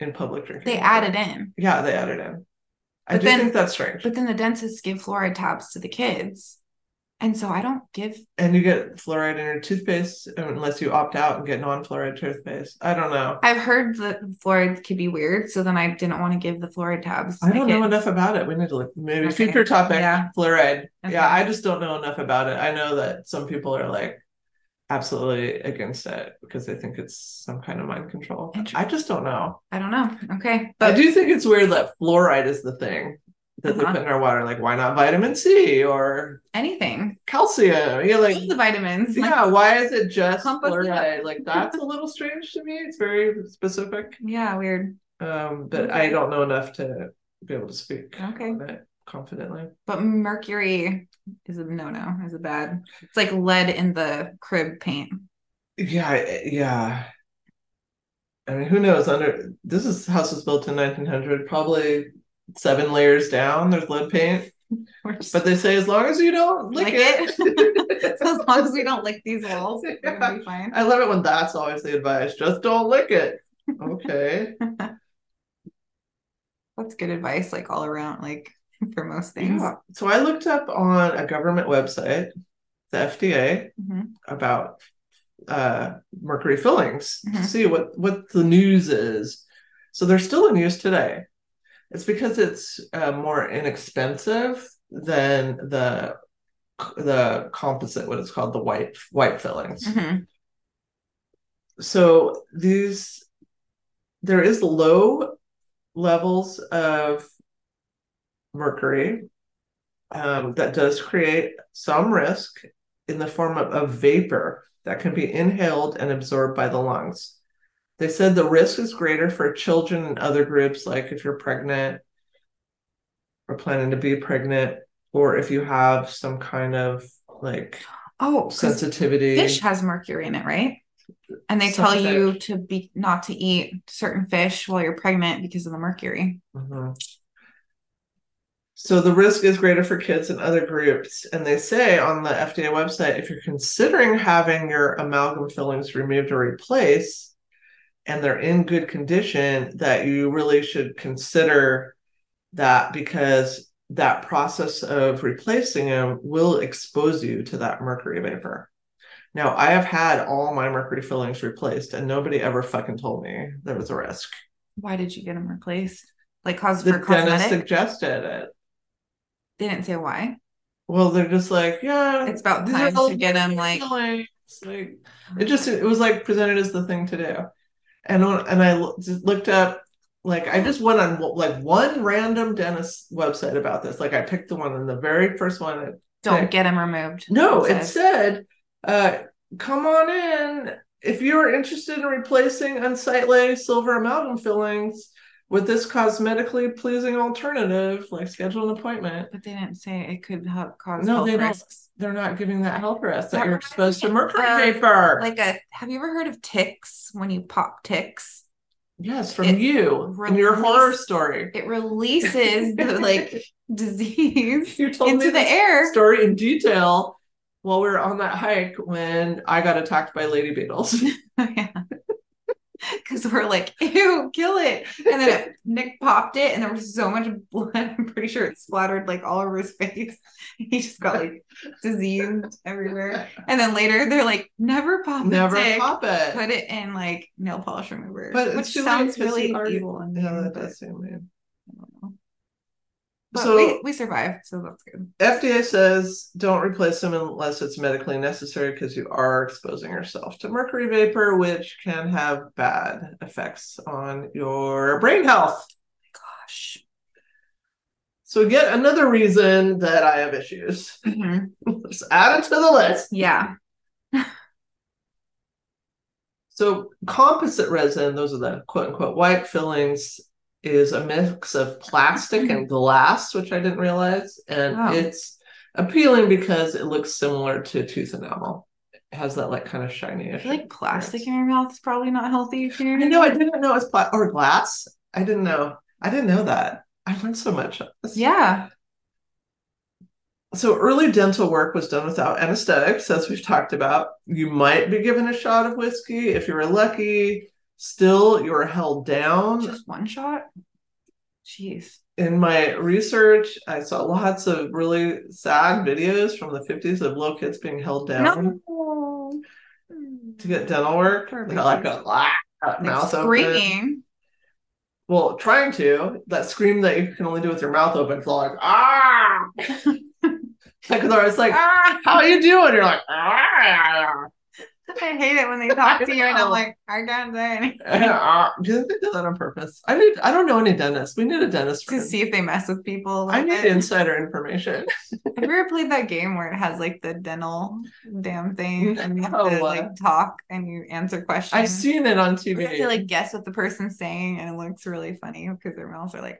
in public drinking. They water. add it in. Yeah, they add it in. But I do then, think that's strange. But then the dentists give fluoride tabs to the kids. And so I don't give. And you get fluoride in your toothpaste unless you opt out and get non-fluoride toothpaste. I don't know. I've heard that fluoride could be weird. So then I didn't want to give the fluoride tabs. I don't know kids. enough about it. We need to look. Maybe okay. future topic, yeah. fluoride. Okay. Yeah, I just don't know enough about it. I know that some people are like absolutely against it because they think it's some kind of mind control. I just don't know. I don't know. Okay. But I do think it's weird that fluoride is the thing that uh-huh. they put in our water. Like, why not vitamin C or anything? Calcium. Yeah, like the vitamins. Yeah, like, why is it just fluoride? Like, that's a little strange to me. It's very specific. Yeah, weird. Um, but okay. I don't know enough to be able to speak okay. on it confidently. But mercury is a no-no. Is a bad. It's like lead in the crib paint. Yeah, yeah. I mean, who knows? Under this is house was built in nineteen hundred, probably. Seven layers down, there's lead paint. But they say as long as you don't lick, lick it. it. So as long as we don't lick these walls, yeah. we're gonna be fine. I love it when that's always the advice. Just don't lick it. Okay. That's good advice, like all around, like for most things. Yeah. So I looked up on a government website, the F D A, mm-hmm. about uh mercury fillings mm-hmm. to see what, what the news is. So they're still in use today. It's because it's uh, more inexpensive than the the composite, what it's called, the white white fillings. Mm-hmm. So these, there is low levels of mercury um, that does create some risk in the form of a vapor that can be inhaled and absorbed by the lungs. They said the risk is greater for children and other groups, like if you're pregnant or planning to be pregnant, or if you have some kind of like oh sensitivity. Fish has mercury in it, right? And they some tell fish. you to be not to eat certain fish while you're pregnant because of the mercury. Mm-hmm. So the risk is greater for kids and other groups. And they say on the F D A website, if you're considering having your amalgam fillings removed or replaced, and they're in good condition, that you really should consider that because that process of replacing them will expose you to that mercury vapor. Now, I have had all my mercury fillings replaced and nobody ever fucking told me there was a risk. Why did you get them replaced? Like cause for cosmetic? The dentist suggested it. They didn't say why? Well, they're just like, yeah. It's about time to get them like... Fillings. like... It just, it was like presented as the thing to do. And on, and I just looked up, like, I just went on, like, one random dentist website about this. Like, I picked the one, and the very first one. It Don't picked, get them removed. No, it said, uh, come on in. If you are interested in replacing unsightly silver amalgam fillings with this cosmetically pleasing alternative, like, schedule an appointment. But they didn't say it could help cause no, health they risks. Don't, they're not giving that health risk that, that you're exposed to mercury uh, vapor. Like a, have you ever heard of ticks when you pop ticks? Yes, from it you release, and your horror story. It releases the like disease you told into me the air. Story in detail while we were on that hike when I got attacked by lady beetles. Oh, yeah. Because we're like, ew, kill it. And then it, Nick popped it and there was so much blood. I'm pretty sure it splattered like all over his face. He just got like diseased everywhere. And then later they're like, never pop it. Never dick. pop it. Put it in like nail polish remover. But which sounds really already, evil. And yeah, mean, that does sound weird. I don't know. But so we, we survived, so that's good. F D A says don't replace them unless it's medically necessary because you are exposing yourself to mercury vapor, which can have bad effects on your brain health. Oh my gosh. So yet another reason that I have issues. Mm-hmm. Let's add it to the list. Yeah. So composite resin, those are the quote-unquote white fillings, is a mix of plastic and glass, which I didn't realize. And wow. It's appealing because it looks similar to tooth enamel. It has that like kind of shiny. I feel like plastic in your mouth is probably not healthy. I know. I didn't know it was plastic or glass. I didn't know. I didn't know that. I learned so much. Yeah. So early dental work was done without anesthetics, as we've talked about. You might be given a shot of whiskey if you were lucky. Still, you are held down. Just one shot? Jeez. In my research, I saw lots of really sad videos from the fifties of little kids being held down no. to get dental work. They got like a like mouth screaming. open. Screaming. Well, trying to. That scream that you can only do with your mouth open. It's all like, ah! Like, they're always like, ah, how are you doing? You're like, ah! I hate it when they talk to you and I'm like, I can't say anything. Do you think they do that on purpose? I need. I don't know any dentists. We need a dentist to see if they mess with people. I need insider information. Have you ever played that game where it has like the dental damn thing and you have oh, to like talk and you answer questions? I've seen it on T V. You have to like guess what the person's saying and it looks really funny because their mouths are like.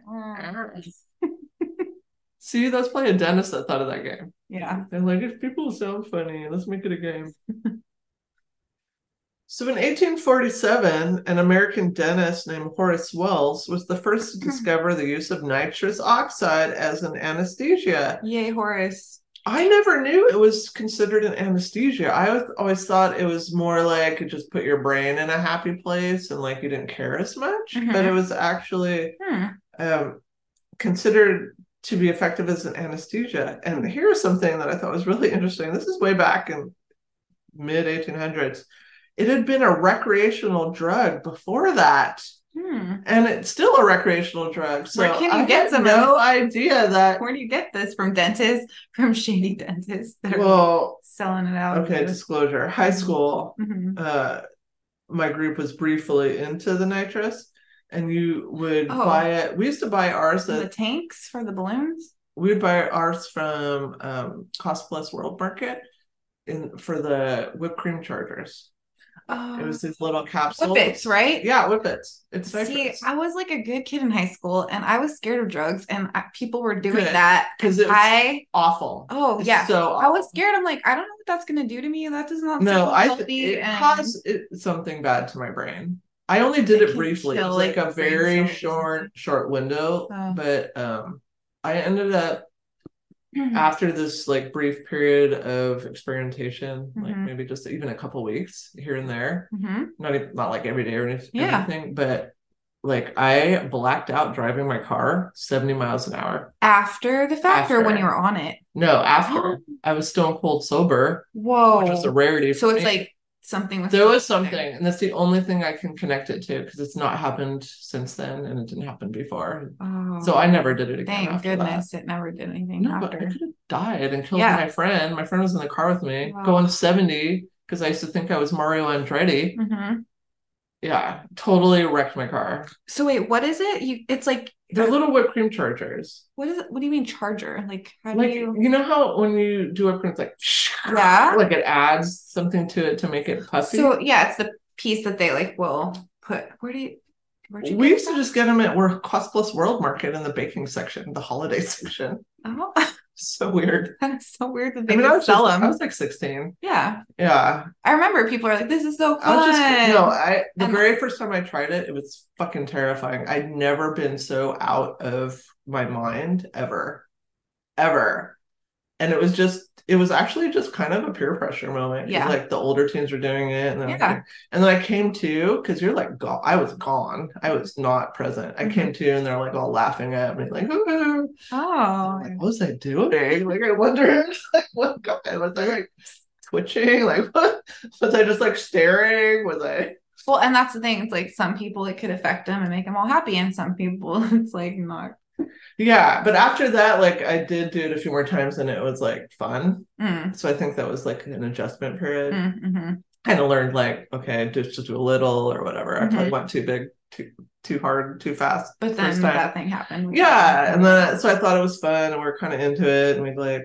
See, that's probably a dentist that thought of that game. Yeah. They're like, if people sound funny, let's make it a game. So in eighteen forty-seven, an American dentist named Horace Wells was the first to discover the use of nitrous oxide as an anesthesia. Yay, Horace. I never knew it was considered an anesthesia. I always thought it was more like just put your brain in a happy place and like you didn't care as much. Mm-hmm. But it was actually hmm. um, considered to be effective as an anesthesia. And here's something that I thought was really interesting. This is way back in mid eighteen hundreds. It had been a recreational drug before that. Hmm. And it's still a recreational drug. So Where can you I get some no idea that... Where do you get this? From dentists? From shady dentists that are well, selling it out? Okay, disclosure. High school, mm-hmm. uh, my group was briefly into the nitrous. And you would oh. buy it. We used to buy ours. At, the tanks for the balloons? We would buy ours from um, Cost Plus World Market in for the whipped cream chargers. Oh. It was these little capsules. Whippets, right? Yeah, whippets. It's See, nitrous. I was like a good kid in high school, and I was scared of drugs, and I, people were doing good. that because it was I, awful. Oh it's yeah, so awful. I was scared. I'm like, I don't know what that's gonna do to me. That does not. No, I th- it and... caused it, something bad to my brain. I only did I it briefly. It was like a very something. short, short window, oh. but um, I ended up. Mm-hmm. After this like brief period of experimentation, mm-hmm. like maybe just even a couple weeks here and there, mm-hmm. not even, not like every day or anything, yeah. anything, but like I blacked out driving my car seventy miles an hour. After the fact after. or when you were on it? No, after. I was stone cold sober. Whoa. Which was a rarity. So it's me. like something. With there was something. There. And that's the only thing I can connect it to because it's not happened since then and it didn't happen before. Oh. So I never did it again. Thank goodness that. it never did anything no, after. But I could have died and killed yeah. my friend. My friend was in the car with me wow. going seventy because I used to think I was Mario Andretti. Mm-hmm. Yeah, totally wrecked my car. So wait, what is it? You, it's like they're little whipped cream chargers. What is it? What do you mean charger? Like how like, do you? You know how when you do whipped cream, it's like yeah, like it adds something to it to make it puffy. So yeah, it's the piece that they like will put. Where do you? Where'd you we used that? to just get them at Cost Plus World Market in the baking section, the holiday section. Oh, so weird. That's so weird that they I mean, would sell just, them. I was like sixteen. Yeah. Yeah. I remember people are like, this is so fun. I'll just, you know, I, the and very first time I tried it, it was fucking terrifying. I'd never been so out of my mind ever, ever. And it was just, it was actually just kind of a peer pressure moment. Yeah. Like the older teens were doing it. And then, yeah. I, and then I came to, because you're like, go- I was gone. I was not present. I mm-hmm. came to and they're like all laughing at me. Like, ooh. Oh. Like, what was I doing? Like, I wonder, like, what God, was I like twitching? Like, what? Was I just like staring? Was I? Well, and that's the thing. It's like some people it could affect them and make them all happy. And some people it's like not. Yeah, but after that, like I did do it a few more times and it was like fun. Mm. So I think that was like an adjustment period. Mm-hmm. Kind of learned like, okay, just, just do a little or whatever. Mm-hmm. I probably went too big, too too hard, too fast. But then that thing happened. Yeah, and then so I thought it was fun and we we're kind of into it and we'd like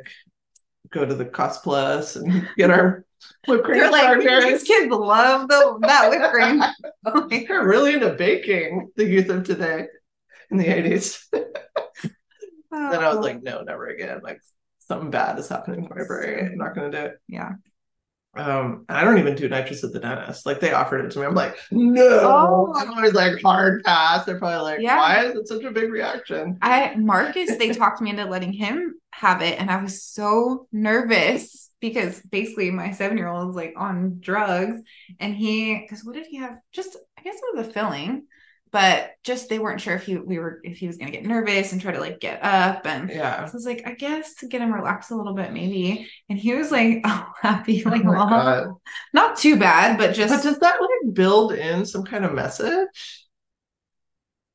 go to the Cost Plus and get our whipped cream. They're like, these kids love the that whipped cream. Okay. They're really into baking, the youth of today. In the eighties. Oh. Then I was like, no, never again. Like something bad is happening to my brain. I'm not going to do it. Yeah. Um, I don't even do nitrous at the dentist. Like they offered it to me. I'm like, no. Oh. I'm always like hard pass. They're probably like, yeah. Why is it such a big reaction? I Marcus, they talked me into letting him have it. And I was so nervous because basically my seven-year-old is like on drugs and he, because what did he have? Just, I guess it was a filling. But just they weren't sure if he we were if he was gonna get nervous and try to like get up and yeah. So I was like, I guess to get him relaxed a little bit maybe. And he was like, oh, happy, like oh wow. Not too bad, but just. But does that like build in some kind of message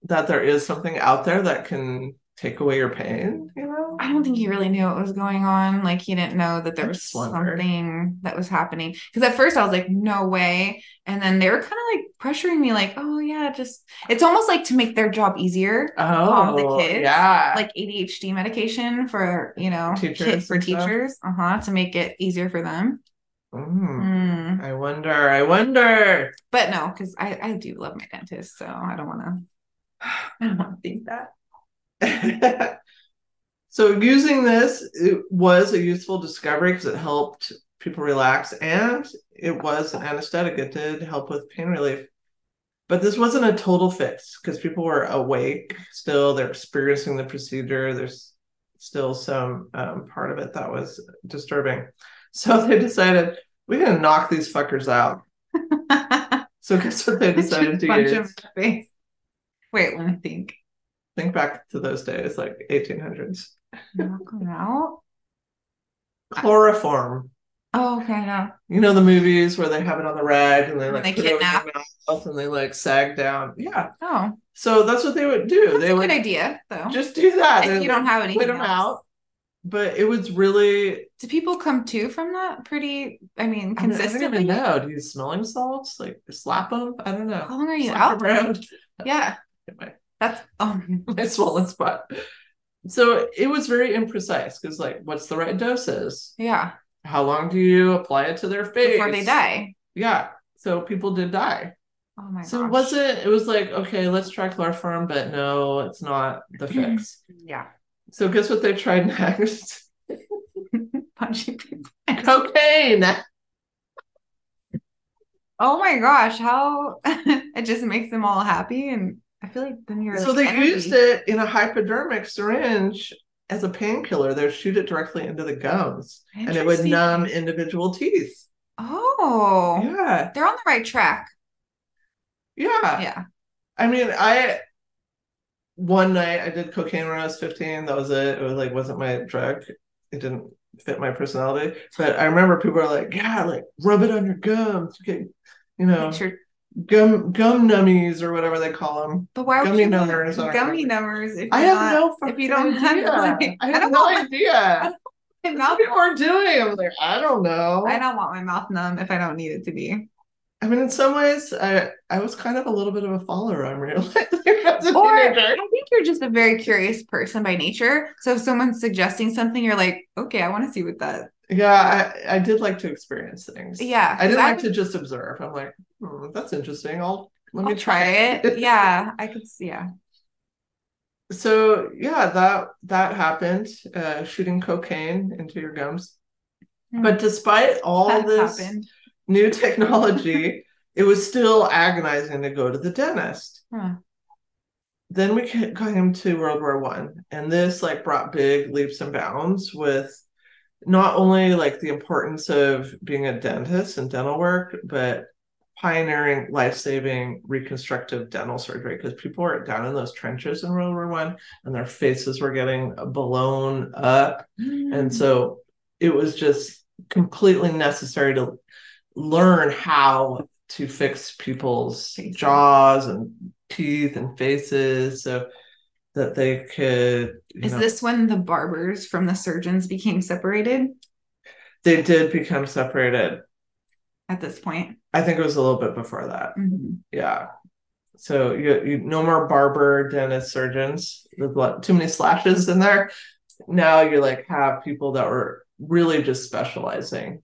that there is something out there that can take away your pain? You know, I don't think he really knew what was going on. Like he didn't know that there was something that was happening. Because at first I was like, no way. And then they were kind of like pressuring me like, oh yeah, just, it's almost like to make their job easier. Oh, the kids. Yeah. Like A D H D medication for, you know, teachers for teachers. Stuff. Uh-huh. To make it easier for them. Mm, mm. I wonder, I wonder. But no, because I, I do love my dentist. So I don't want to, I don't want to think that. So using this, it was a useful discovery because it helped people relax and it was an anesthetic. It did help with pain relief, but this wasn't a total fix because people were awake still. They're experiencing the procedure. There's still some um, part of it that was disturbing. So they decided we're going to knock these fuckers out. So guess what they decided to bunch use? Of things. Wait, let me think. Think back to those days, like eighteen hundreds. Knock them out? Chloroform. Oh, okay, no. You know the movies where they have it on the rag and they like and they kidnap it over their mouth and they like sag down. Yeah. Oh. So that's what they would do. That's they a would good idea, though. Just do that. If you don't have anything. Put them else. Out. But it was really. Do people come to from that? Pretty, I mean, consistently. I don't even know. Do you use smelling salts? Like slap them? I don't know. How long are you slap out? Around? Yeah. Anyway. That's oh, my swollen spot. So it was very imprecise because, like, what's the right doses? Yeah. How long do you apply it to their face before they die? Yeah. So people did die. Oh my god. So gosh. It wasn't. It was like, okay, let's try chloroform, but no, it's not the fix. Yeah. So guess what they tried next? Punching people. Cocaine. Oh my gosh! How it just makes them all happy and. I feel like then you're so like they energy. Used it in a hypodermic syringe as a painkiller. They shoot it directly into the gums and it would numb individual teeth. Oh, yeah, they're on the right track. Yeah, yeah. I mean, I one night I did cocaine when I was fifteen. That was it. It was like wasn't my drug. It didn't fit my personality. But I remember people were like, "Yeah, like rub it on your gums, okay, you know." Gum gum nummies or whatever they call them. But why gummy numbers? Gummy numbers. If I have not, no. If you don't idea. Have, like, I have I don't no want, idea. What mouth people are doing. I'm like, I don't know. I don't want my mouth numb if I don't need it to be. I mean, in some ways, I I was kind of a little bit of a follower. I'm realizing. Or I think you're just a very curious person by nature. So if someone's suggesting something, you're like, okay, I want to see what that. Yeah, I, I did like to experience things. Yeah. I didn't I like would, to just observe. I'm like, hmm, that's interesting. I'll let I'll me try it. Yeah, I could see. Yeah. so yeah, that that happened, uh, shooting cocaine into your gums. Mm. But despite all that this happened. new technology, it was still agonizing to go to the dentist. Huh. Then we came to World War One, and this like brought big leaps and bounds with not only like the importance of being a dentist and dental work, but pioneering life-saving reconstructive dental surgery, because people were down in those trenches in World War One, and their faces were getting blown up, mm. and so it was just completely necessary to learn how to fix people's jaws and teeth and faces so that they could. Is know, this when the barbers from the surgeons became separated? They did become separated at this point. I think it was a little bit before that. Mm-hmm. Yeah. So you, you no more barber, dentist, surgeons. There's lot, too many slashes in there. Now you like have people that were really just specializing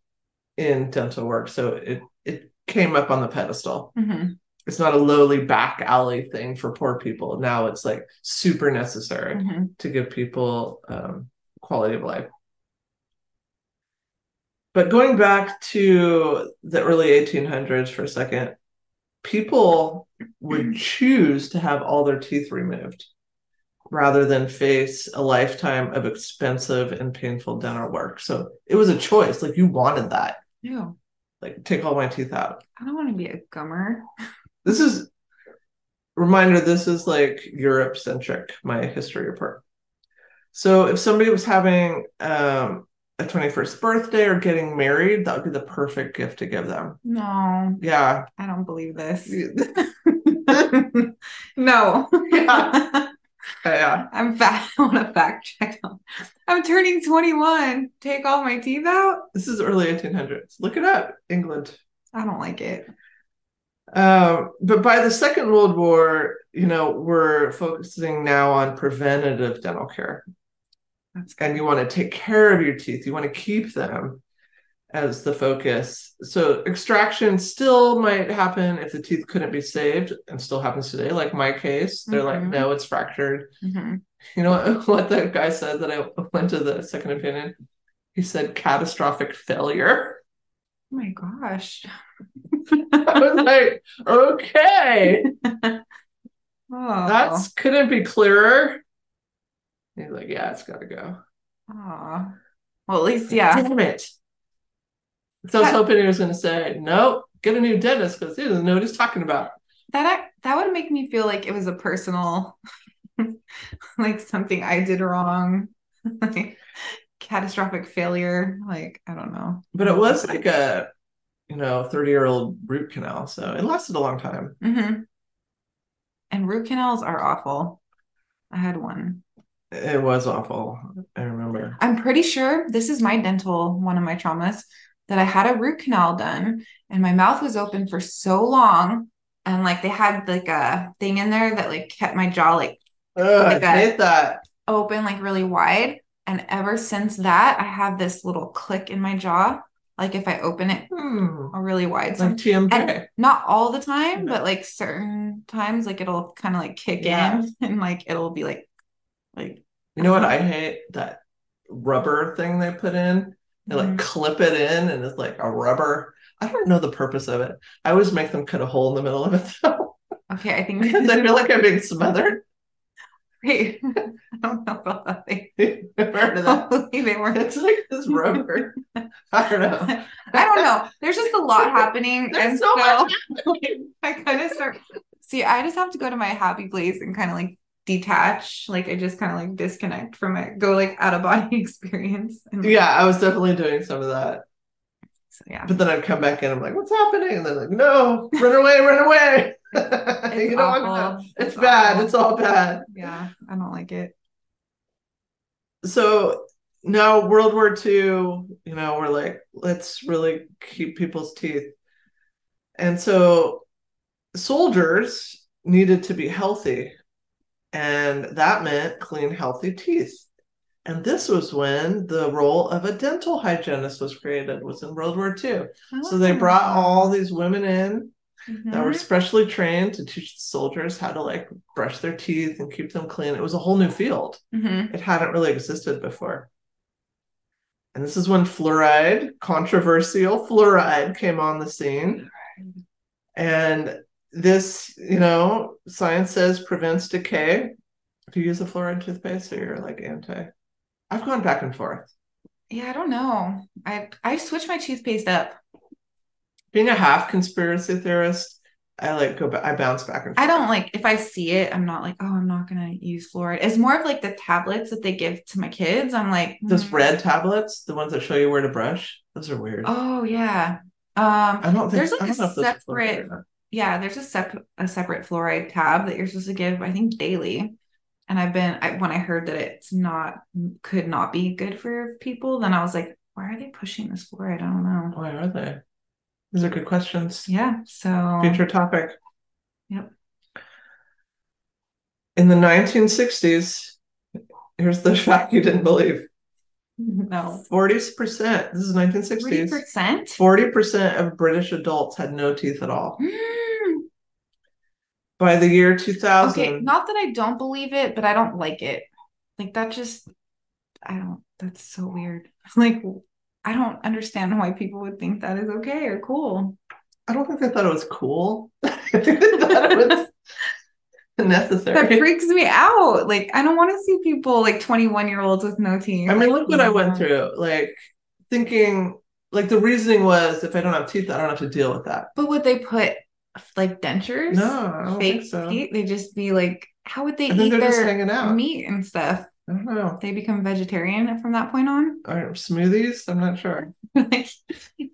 in dental work. So it it came up on the pedestal. Mm-hmm. It's not a lowly back alley thing for poor people. Now it's like super necessary mm-hmm. to give people um, quality of life. But going back to the early eighteen hundreds for a second, people would choose to have all their teeth removed rather than face a lifetime of expensive and painful dental work. So it was a choice. Like you wanted that. Yeah. Like take all my teeth out. I don't want to be a gummer. This is, reminder, this is like Europe-centric, my history report. So if somebody was having um, a twenty-first birthday or getting married, that would be the perfect gift to give them. No. Yeah. I don't believe this. No. Yeah. Yeah. I'm fat. I want to fact check. I'm turning twenty-one. Take all my teeth out? This is early eighteen hundreds. Look it up. England. I don't like it. Uh, but by the Second World War, you know, we're focusing now on preventative dental care. That's and you want to take care of your teeth. You want to keep them as the focus. So extraction still might happen if the teeth couldn't be saved, and still happens today. Like my case, they're mm-hmm. like, no, it's fractured. Mm-hmm. You know what, what that guy said that I went to the second opinion? He said catastrophic failure. Oh my gosh. I was like, okay. Oh. That's couldn't be clearer. He's like, yeah, it's gotta go. Oh. Well, at least, yeah. Damn it. So I was hoping he was gonna say, nope, get a new dentist because he doesn't know what he's talking about. That that would make me feel like it was a personal, like something I did wrong. Like catastrophic failure. Like, I don't know. But it was like a you know, thirty-year-old root canal. So it lasted a long time. Mm-hmm. And root canals are awful. I had one. It was awful. I remember. I'm pretty sure this is my dental, one of my traumas, that I had a root canal done and my mouth was open for so long. And like they had like a thing in there that like kept my jaw like, Ugh, like I hate that. open, like really wide. And ever since that, I have this little click in my jaw. Like if I open it hmm. really wide, like T M K. And not all the time, but like certain times, like it'll kind of like kick yeah. in and like, it'll be like, like, you know what? I hate that rubber thing they put in, they mm-hmm. like clip it in and it's like a rubber. I don't know the purpose of it. I always make them cut a hole in the middle of it though. Okay. I think because I feel like I'm being smothered. Wait, I don't know about that thing. Heard of that? Hopefully they weren't. It's like this rubber. I don't know. I don't know. There's just a lot happening. There's and so, so much happening. I kind of start. See, I just have to go to my happy place and kind of like detach. Like I just kind of like disconnect from it. Go like out of body experience. And, like, yeah, I was definitely doing some of that. So yeah. But then I'd come back in. I'm like, what's happening? And they're like, no, run away, run away. It's you know, awful. It's, it's bad. Awful. It's all bad. Yeah, I don't like it. So now World War Two, you know, we're like, let's really keep people's teeth. And so soldiers needed to be healthy. And that meant clean, healthy teeth. And this was when the role of a dental hygienist was created, was in World War Two. Oh. So they brought all these women in. mm-hmm. that were specially trained to teach the soldiers how to like brush their teeth and keep them clean. It was a whole new field. Mm-hmm. It hadn't really existed before. And this is when fluoride, controversial fluoride, came on the scene. And this, you know, science says prevents decay. Do you use a fluoride toothpaste or you're like anti? I've gone back and forth. Yeah, I don't know. I I switched my toothpaste up. Being a half conspiracy theorist, I like go back, I bounce back and forth. I don't like, if I see it, I'm not like, oh, I'm not gonna use fluoride. It's more of like the tablets that they give to my kids. I'm like mm. those red tablets, the ones that show you where to brush. Those are weird. Oh yeah. Um, I don't think there's like a separate. Yeah, there's a sep- a separate fluoride tab that you're supposed to give, I think, daily. And I've been, I, when I heard that it's not, could not be good for people, then I was like, why are they pushing this fluoride? I don't know. Why are they? These are good questions. Yeah, so. Future topic. Yep. In the nineteen sixties, here's the fact you didn't believe. No. forty percent, this is nineteen sixties. forty percent? forty percent of British adults had no teeth at all. By the year two thousand. Okay, not that I don't believe it, but I don't like it. Like, that just, I don't, that's so weird. Like, I don't understand why people would think that is okay or cool. I don't think they thought it was cool. I think they thought it was necessary. That freaks me out. Like, I don't want to see people, like, twenty-one-year-olds with no teeth. I mean, look what I went through. Like, thinking, like, the reasoning was, if I don't have teeth, I don't have to deal with that. But would they put... like dentures? No, I don't think so. They just be like, how would they eat their meat and stuff? I don't know. They become vegetarian from that point on? Or smoothies? I'm not sure. Like, you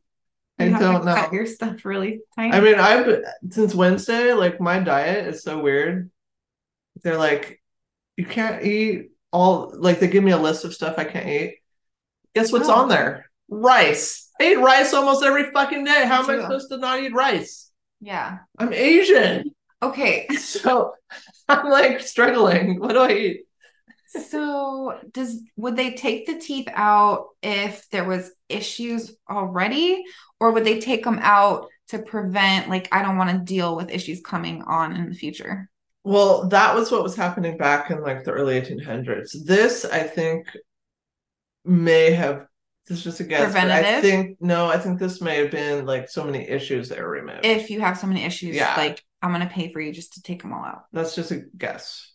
I have don't to know. Cut your stuff really tiny. I mean, I've since Wednesday, like my diet is so weird. They're like, you can't eat all. Like they give me a list of stuff I can't eat. Guess what's oh. on there? Rice. I eat rice almost every fucking day. How am I supposed to not eat rice? Yeah. I'm Asian. Okay. So I'm like struggling. What do I eat? So does would they take the teeth out if there was issues already? Or would they take them out to prevent, like, I don't want to deal with issues coming on in the future? Well, that was what was happening back in like the early eighteen hundreds. This, I think, may have This is just a guess. Preventative? I think no, I think this may have been like so many issues that are removed. If you have so many issues, yeah. like I'm gonna pay for you just to take them all out. That's just a guess.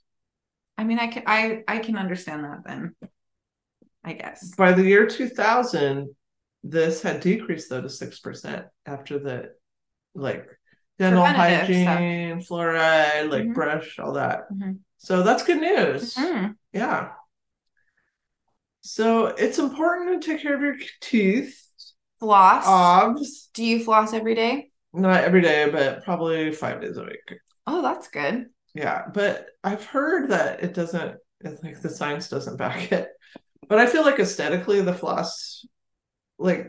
I mean, I can I, I can understand that then. I guess. By the year two thousand, this had decreased though to six percent after the like dental hygiene, stuff. Fluoride, like mm-hmm. brush, all that. Mm-hmm. So that's good news. Mm-hmm. Yeah. So it's important to take care of your teeth. Floss. Obs. Do you floss every day? Not every day, but probably five days a week. Oh, that's good. Yeah, but I've heard that it doesn't, it's like the science doesn't back it. But I feel like aesthetically the floss like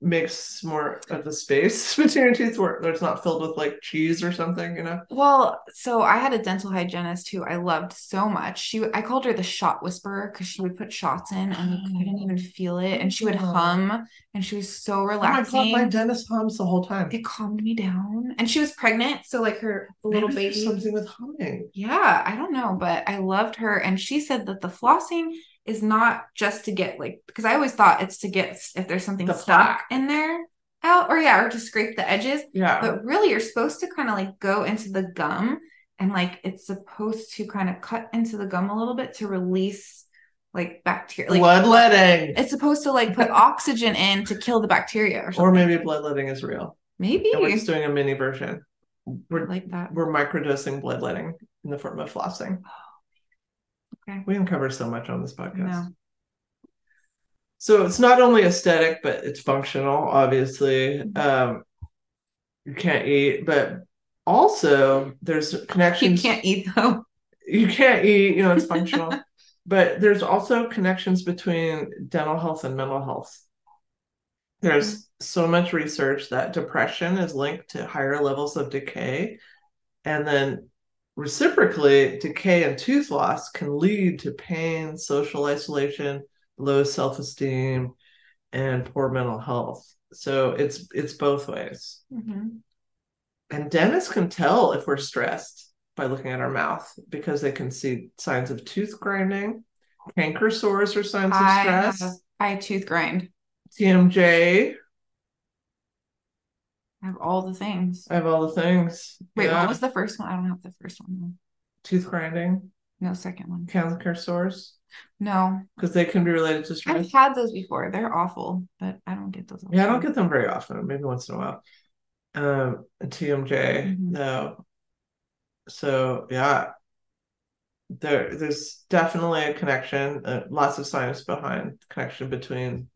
makes more of the space between your teeth where it's not filled with like cheese or something, you know? Well, so I had a dental hygienist who I loved so much. She, I called her the shot whisperer because she would put shots in and you couldn't even feel it. And she would hum and she was so relaxing. Oh my God, my dentist hums the whole time. It calmed me down. And she was pregnant. So like her little Maybe baby. Something with humming. Yeah, I don't know, but I loved her. And she said that the flossing is not just to get like, because I always thought it's to get if there's something the stuck in there out or yeah, or to scrape the edges. Yeah. But really you're supposed to kind of like go into the gum and like, it's supposed to kind of cut into the gum a little bit to release like bacteria. Like, bloodletting. It's supposed to like put oxygen in to kill the bacteria or something. Or maybe bloodletting is real. Maybe. And we're just doing a mini version. We're like that. We're microdosing bloodletting in the form of flossing. Okay. We uncover so much on this podcast. No. So it's not only aesthetic, but it's functional, obviously. Mm-hmm. Um, you can't eat, but also there's connections. You can't eat, though. You can't eat, you know, it's functional. But there's also connections between dental health and mental health. There's mm-hmm. so much research that depression is linked to higher levels of decay. And then reciprocally, decay and tooth loss can lead to pain, social isolation, low self-esteem, and poor mental health. So it's it's both ways. Mm-hmm. And dentists can tell if we're stressed by looking at our mouth because they can see signs of tooth grinding. Canker sores are signs I, of stress. Uh, I tooth grind. T M J. I have all the things. I have all the things. Wait, yeah. What was the first one? I don't have the first one. Tooth grinding. No, second one. Canker sores. No. Because they can be related to stress. I've had those before. They're awful, but I don't get those. Yeah, I don't get them very often. Maybe once in a while. Um, T M J, mm-hmm. no. So, yeah. There, there's definitely a connection, uh, lots of science behind connection between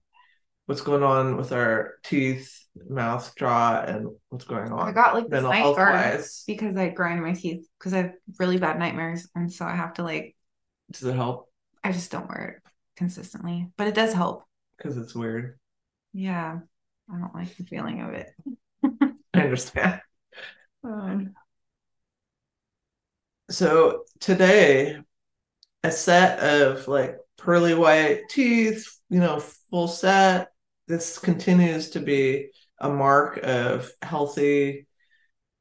what's going on with our teeth, mouth, jaw, and what's going on. I got like this night guard because I grind my teeth because I have really bad nightmares, and so I have to like. Does it help? I just don't wear it consistently, but it does help. Because it's weird. Yeah, I don't like the feeling of it. I understand. Um, So today, a set of like pearly white teeth, you know, full set, this continues to be a mark of healthy,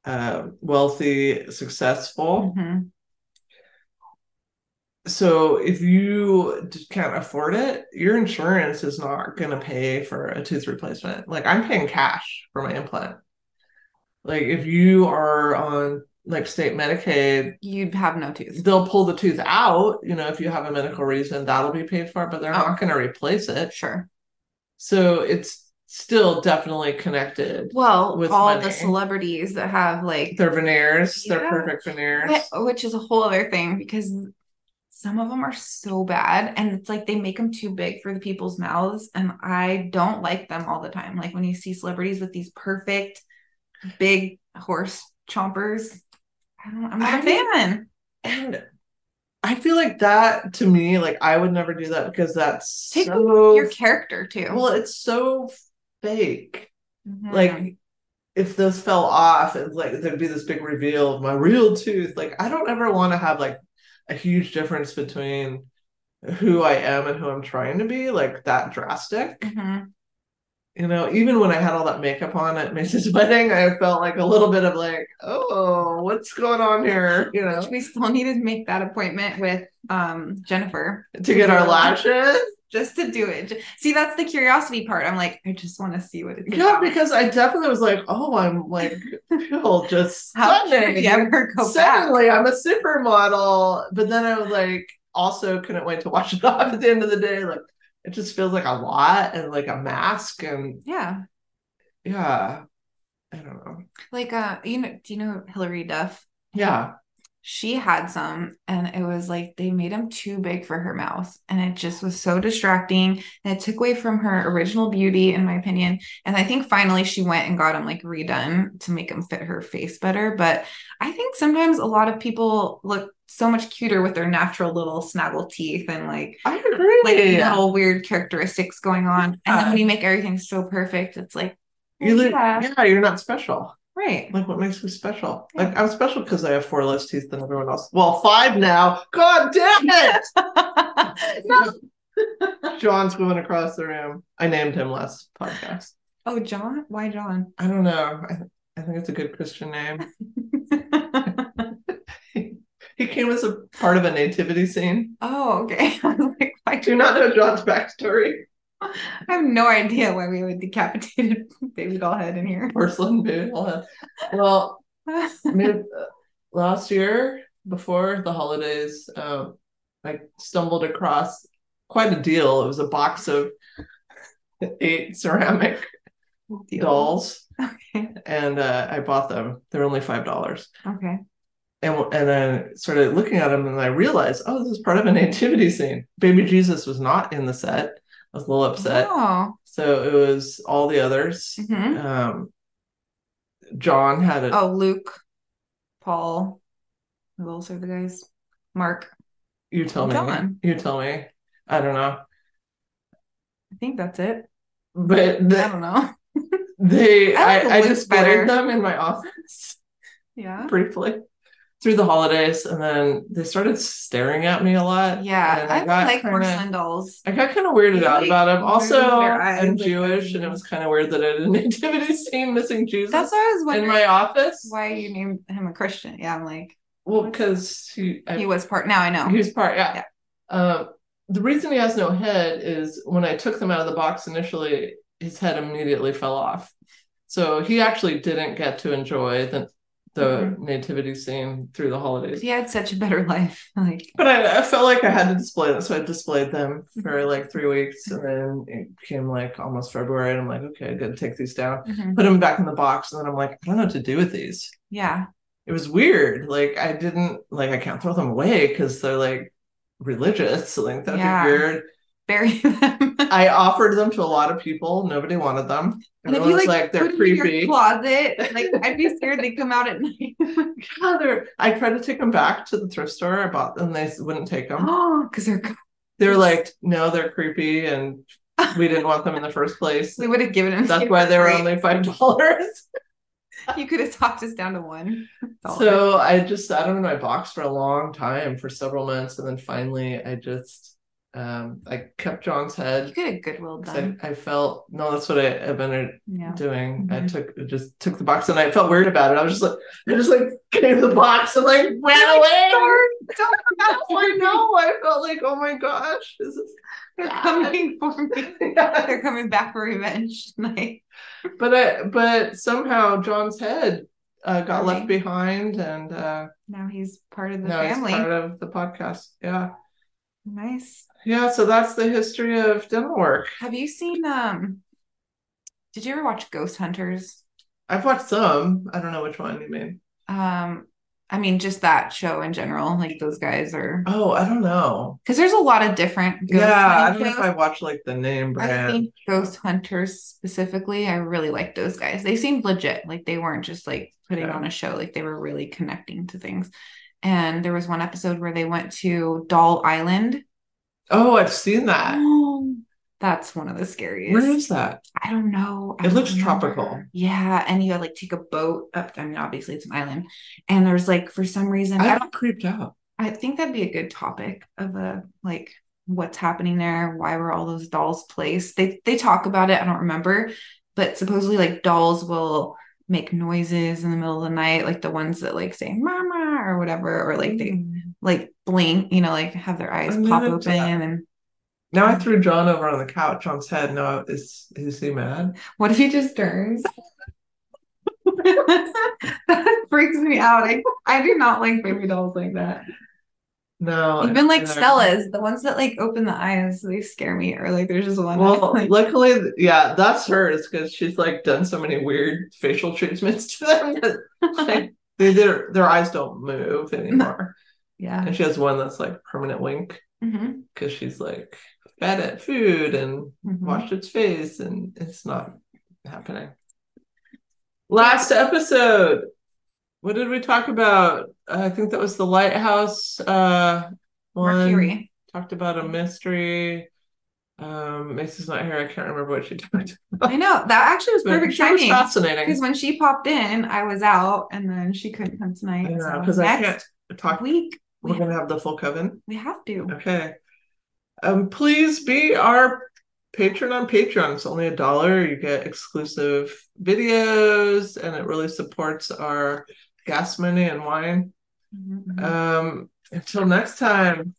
uh, wealthy, successful. Mm-hmm. So if you can't afford it, your insurance is not going to pay for a tooth replacement. Like I'm paying cash for my implant. Like if you are on like state Medicaid, you'd have no tooth. They'll pull the tooth out, you know, if you have a medical reason, that'll be paid for, but they're oh. not going to replace it. Sure. So it's still definitely connected. Well, with all money. The celebrities that have like their veneers, yeah. their perfect veneers, but, which is a whole other thing because some of them are so bad and it's like they make them too big for the people's mouths. And I don't like them all the time. Like when you see celebrities with these perfect big horse chompers, I don't, I'm not I a fan. And I feel like that to me, like I would never do that because that's take so, your character too. Well, it's so fake. Mm-hmm. Like if those fell off, it's like there'd be this big reveal of my real tooth. Like I don't ever want to have like a huge difference between who I am and who I'm trying to be, like that drastic. Mm-hmm. You know, even when I had all that makeup on at Macy's wedding, I felt like a little bit of like, oh, what's going on here? You know, we still needed to make that appointment with um Jennifer to, to get our lashes. lashes just to do it. See, that's the curiosity part. I'm like, I just want to see what it's yeah, about. Because I definitely was like, oh, I'm like, feel just stunning. Ever go Suddenly, back? I'm a supermodel. But then I was like, also couldn't wait to wash it off at the end of the day, like. It just feels like a lot and like a mask and yeah. Yeah. I don't know. Like, uh, you know, do you know Hillary Duff? Yeah. She had some and it was like, they made them too big for her mouth and it just was so distracting and it took away from her original beauty, in my opinion. And I think finally she went and got them like redone to make them fit her face better. But I think sometimes a lot of people look so much cuter with their natural little snaggle teeth and like I agree. Like little weird characteristics going on. Yeah. And then when you make everything so perfect, it's like you look, yeah. yeah, you're not special. Right. Like what makes me special? Yeah. Like I'm special because I have four less teeth than everyone else. Well, five now. God damn it. John's going across the room. I named him last podcast. Oh, John? Why John? I don't know. I, th- I think it's a good Christian name. He came as a part of a nativity scene. Oh, okay. I was like, why do you not know John's backstory? I have no idea why we have a decapitated baby doll head in here. Porcelain baby doll head. Well, mid- last year, before the holidays, um, I stumbled across quite a deal. It was a box of eight ceramic deal. dolls. Okay. And uh, I bought them. They're only five dollars. Okay. And and then started looking at them and I realized, oh, this is part of a nativity scene. Baby Jesus was not in the set. I was a little upset. Oh. So it was all the others. Mm-hmm. Um, John had a... Oh, Luke, Paul, who else are the guys? Mark. You tell me. John. You tell me. I don't know. I think that's it. But the, I don't know. they, I, like I, I just buried them in my office. Yeah. Briefly. through the holidays, and then they started staring at me a lot. Yeah, I, I got like kinda, porcelain dolls. I got kind of weirded out like, about them. Also, eyes, I'm like, Jewish, like, and it was kind of weird that I did a nativity scene missing Jesus. That's what I was wondering. In my office. Why you named him a Christian? Yeah, I'm like. Well, because he I, he was part. Now I know he was part. Yeah. yeah. Uh, the reason he has no head is when I took them out of the box initially, his head immediately fell off. So he actually didn't get to enjoy the. the mm-hmm. nativity scene through the holidays. He had such a better life. Like, but I, I felt like I had to display them, so I displayed them for like three weeks, and then it became like almost February, and I'm like, okay, I gotta take these down, mm-hmm. put them back in the box, and then I'm like, I don't know what to do with these. Yeah. It was weird. Like, I didn't, like, I can't throw them away because they're, like, religious. So, like, that'd yeah. be weird. Bury them. I offered them to a lot of people. Nobody wanted them. And if you like, like they're creepy. Your closet, like I'd be scared they come out at night. God, they're, I tried to take them back to the thrift store. I bought them. They wouldn't take them. Oh, because they're. They're like, no, they're creepy, and we didn't want them in the first place. We would have given them. That's why they were only five dollars. You could have talked us down to one. So I just sat them in my box for a long time, for several months, and then finally I just. Um, I kept John's head. You could have Goodwill done. I, I felt no, that's what I have been yeah. doing. Mm-hmm. I took I just took the box, and I felt weird about it. I was just like, I just like gave the box and like ran away. Don't I know. I felt like, oh my gosh, this is they're bad. Coming for me. Yeah. They're coming back for revenge tonight. But I, but somehow John's head uh, got okay. left behind, and uh, now he's part of the now family. He's part of the podcast. Yeah. Nice. Yeah, so that's the history of dental work. Have you seen um did you ever watch Ghost Hunters? I've watched some. I don't know which one you mean. Um I mean just that show in general, like those guys are Oh, I don't know. Cuz there's a lot of different ghost Yeah, I don't shows. know if I watch like the name brand. I think Ghost Hunters specifically, I really liked those guys. They seemed legit. Like they weren't just like putting yeah. on a show, like they were really connecting to things. And there was one episode where they went to Doll Island. Oh, I've seen that. Oh, that's one of the scariest. Where is that? I don't know. I it don't looks remember. tropical. Yeah, and you had like take a boat up. I mean, obviously it's an island, and there's like for some reason I, I got creeped out. I think that'd be a good topic of a like what's happening there. Why were all those dolls placed? They they talk about it. I don't remember, but supposedly like dolls will make noises in the middle of the night, like the ones that like say "mama" or whatever, or like they. Like blink, you know, like have their eyes I'm pop open, and now I threw John over on the couch. John's head. No, is is he mad? What if he just turns? That freaks me out. I, I do not like baby dolls like that. No, even like Stella's, the ones that like open the eyes, they scare me. Or like there's just one. Well, like, luckily, yeah, that's hers because she's like done so many weird facial treatments to them that like, they their their eyes don't move anymore. Yeah. And she has one that's like permanent wink because mm-hmm. she's like fed it food and mm-hmm. washed its face, and it's not happening. Last episode, what did we talk about? I think that was the lighthouse uh, one. Mercury. Talked about a mystery. Um, Macy's not here. I can't remember what she talked about. I know. That actually was perfect timing. Fascinating. Because when she popped in, I was out, and then she couldn't come tonight. Because so I can't talk week. We're we going to have the full coven. We have to. Okay. Um, please be our patron on Patreon. It's only a dollar. You get exclusive videos, and it really supports our gas money and wine. Mm-hmm. Um, until next time.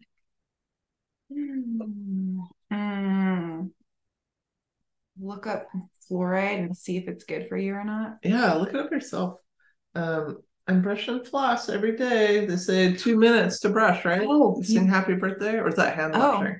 Mm. Look up fluoride and see if it's good for you or not. Yeah, look it up yourself. Um, I'm brushing floss every day. They say two minutes to brush, right? Oh, sing happy birthday, or is that hand washing? Oh,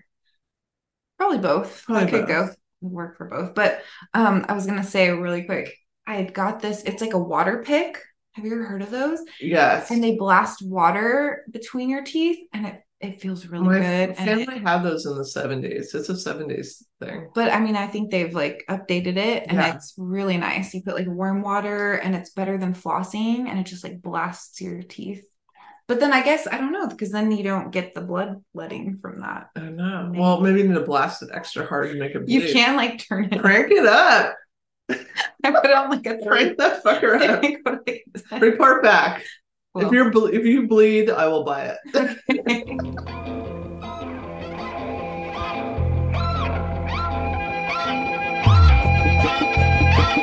probably both. Probably I could both. go work for both. But um, I was gonna say really quick. I had got this. It's like a water pick. Have you ever heard of those? Yes. And they blast water between your teeth, and it it feels really My good. Family and it, had those in the seventies. It's a seventies thing. But I mean, I think they've like updated it, and yeah. it's really nice. You put like warm water, and it's better than flossing, and it just like blasts your teeth. But then I guess, I don't know, because then you don't get the bloodletting from that. I know. Maybe. Well, maybe you need to blast it extra hard and make it bleed. You can like turn it. Crank it up. I put on like a third. Crank that fucker up. Report back. Well, if you're ble- if you bleed, I will buy it. Okay.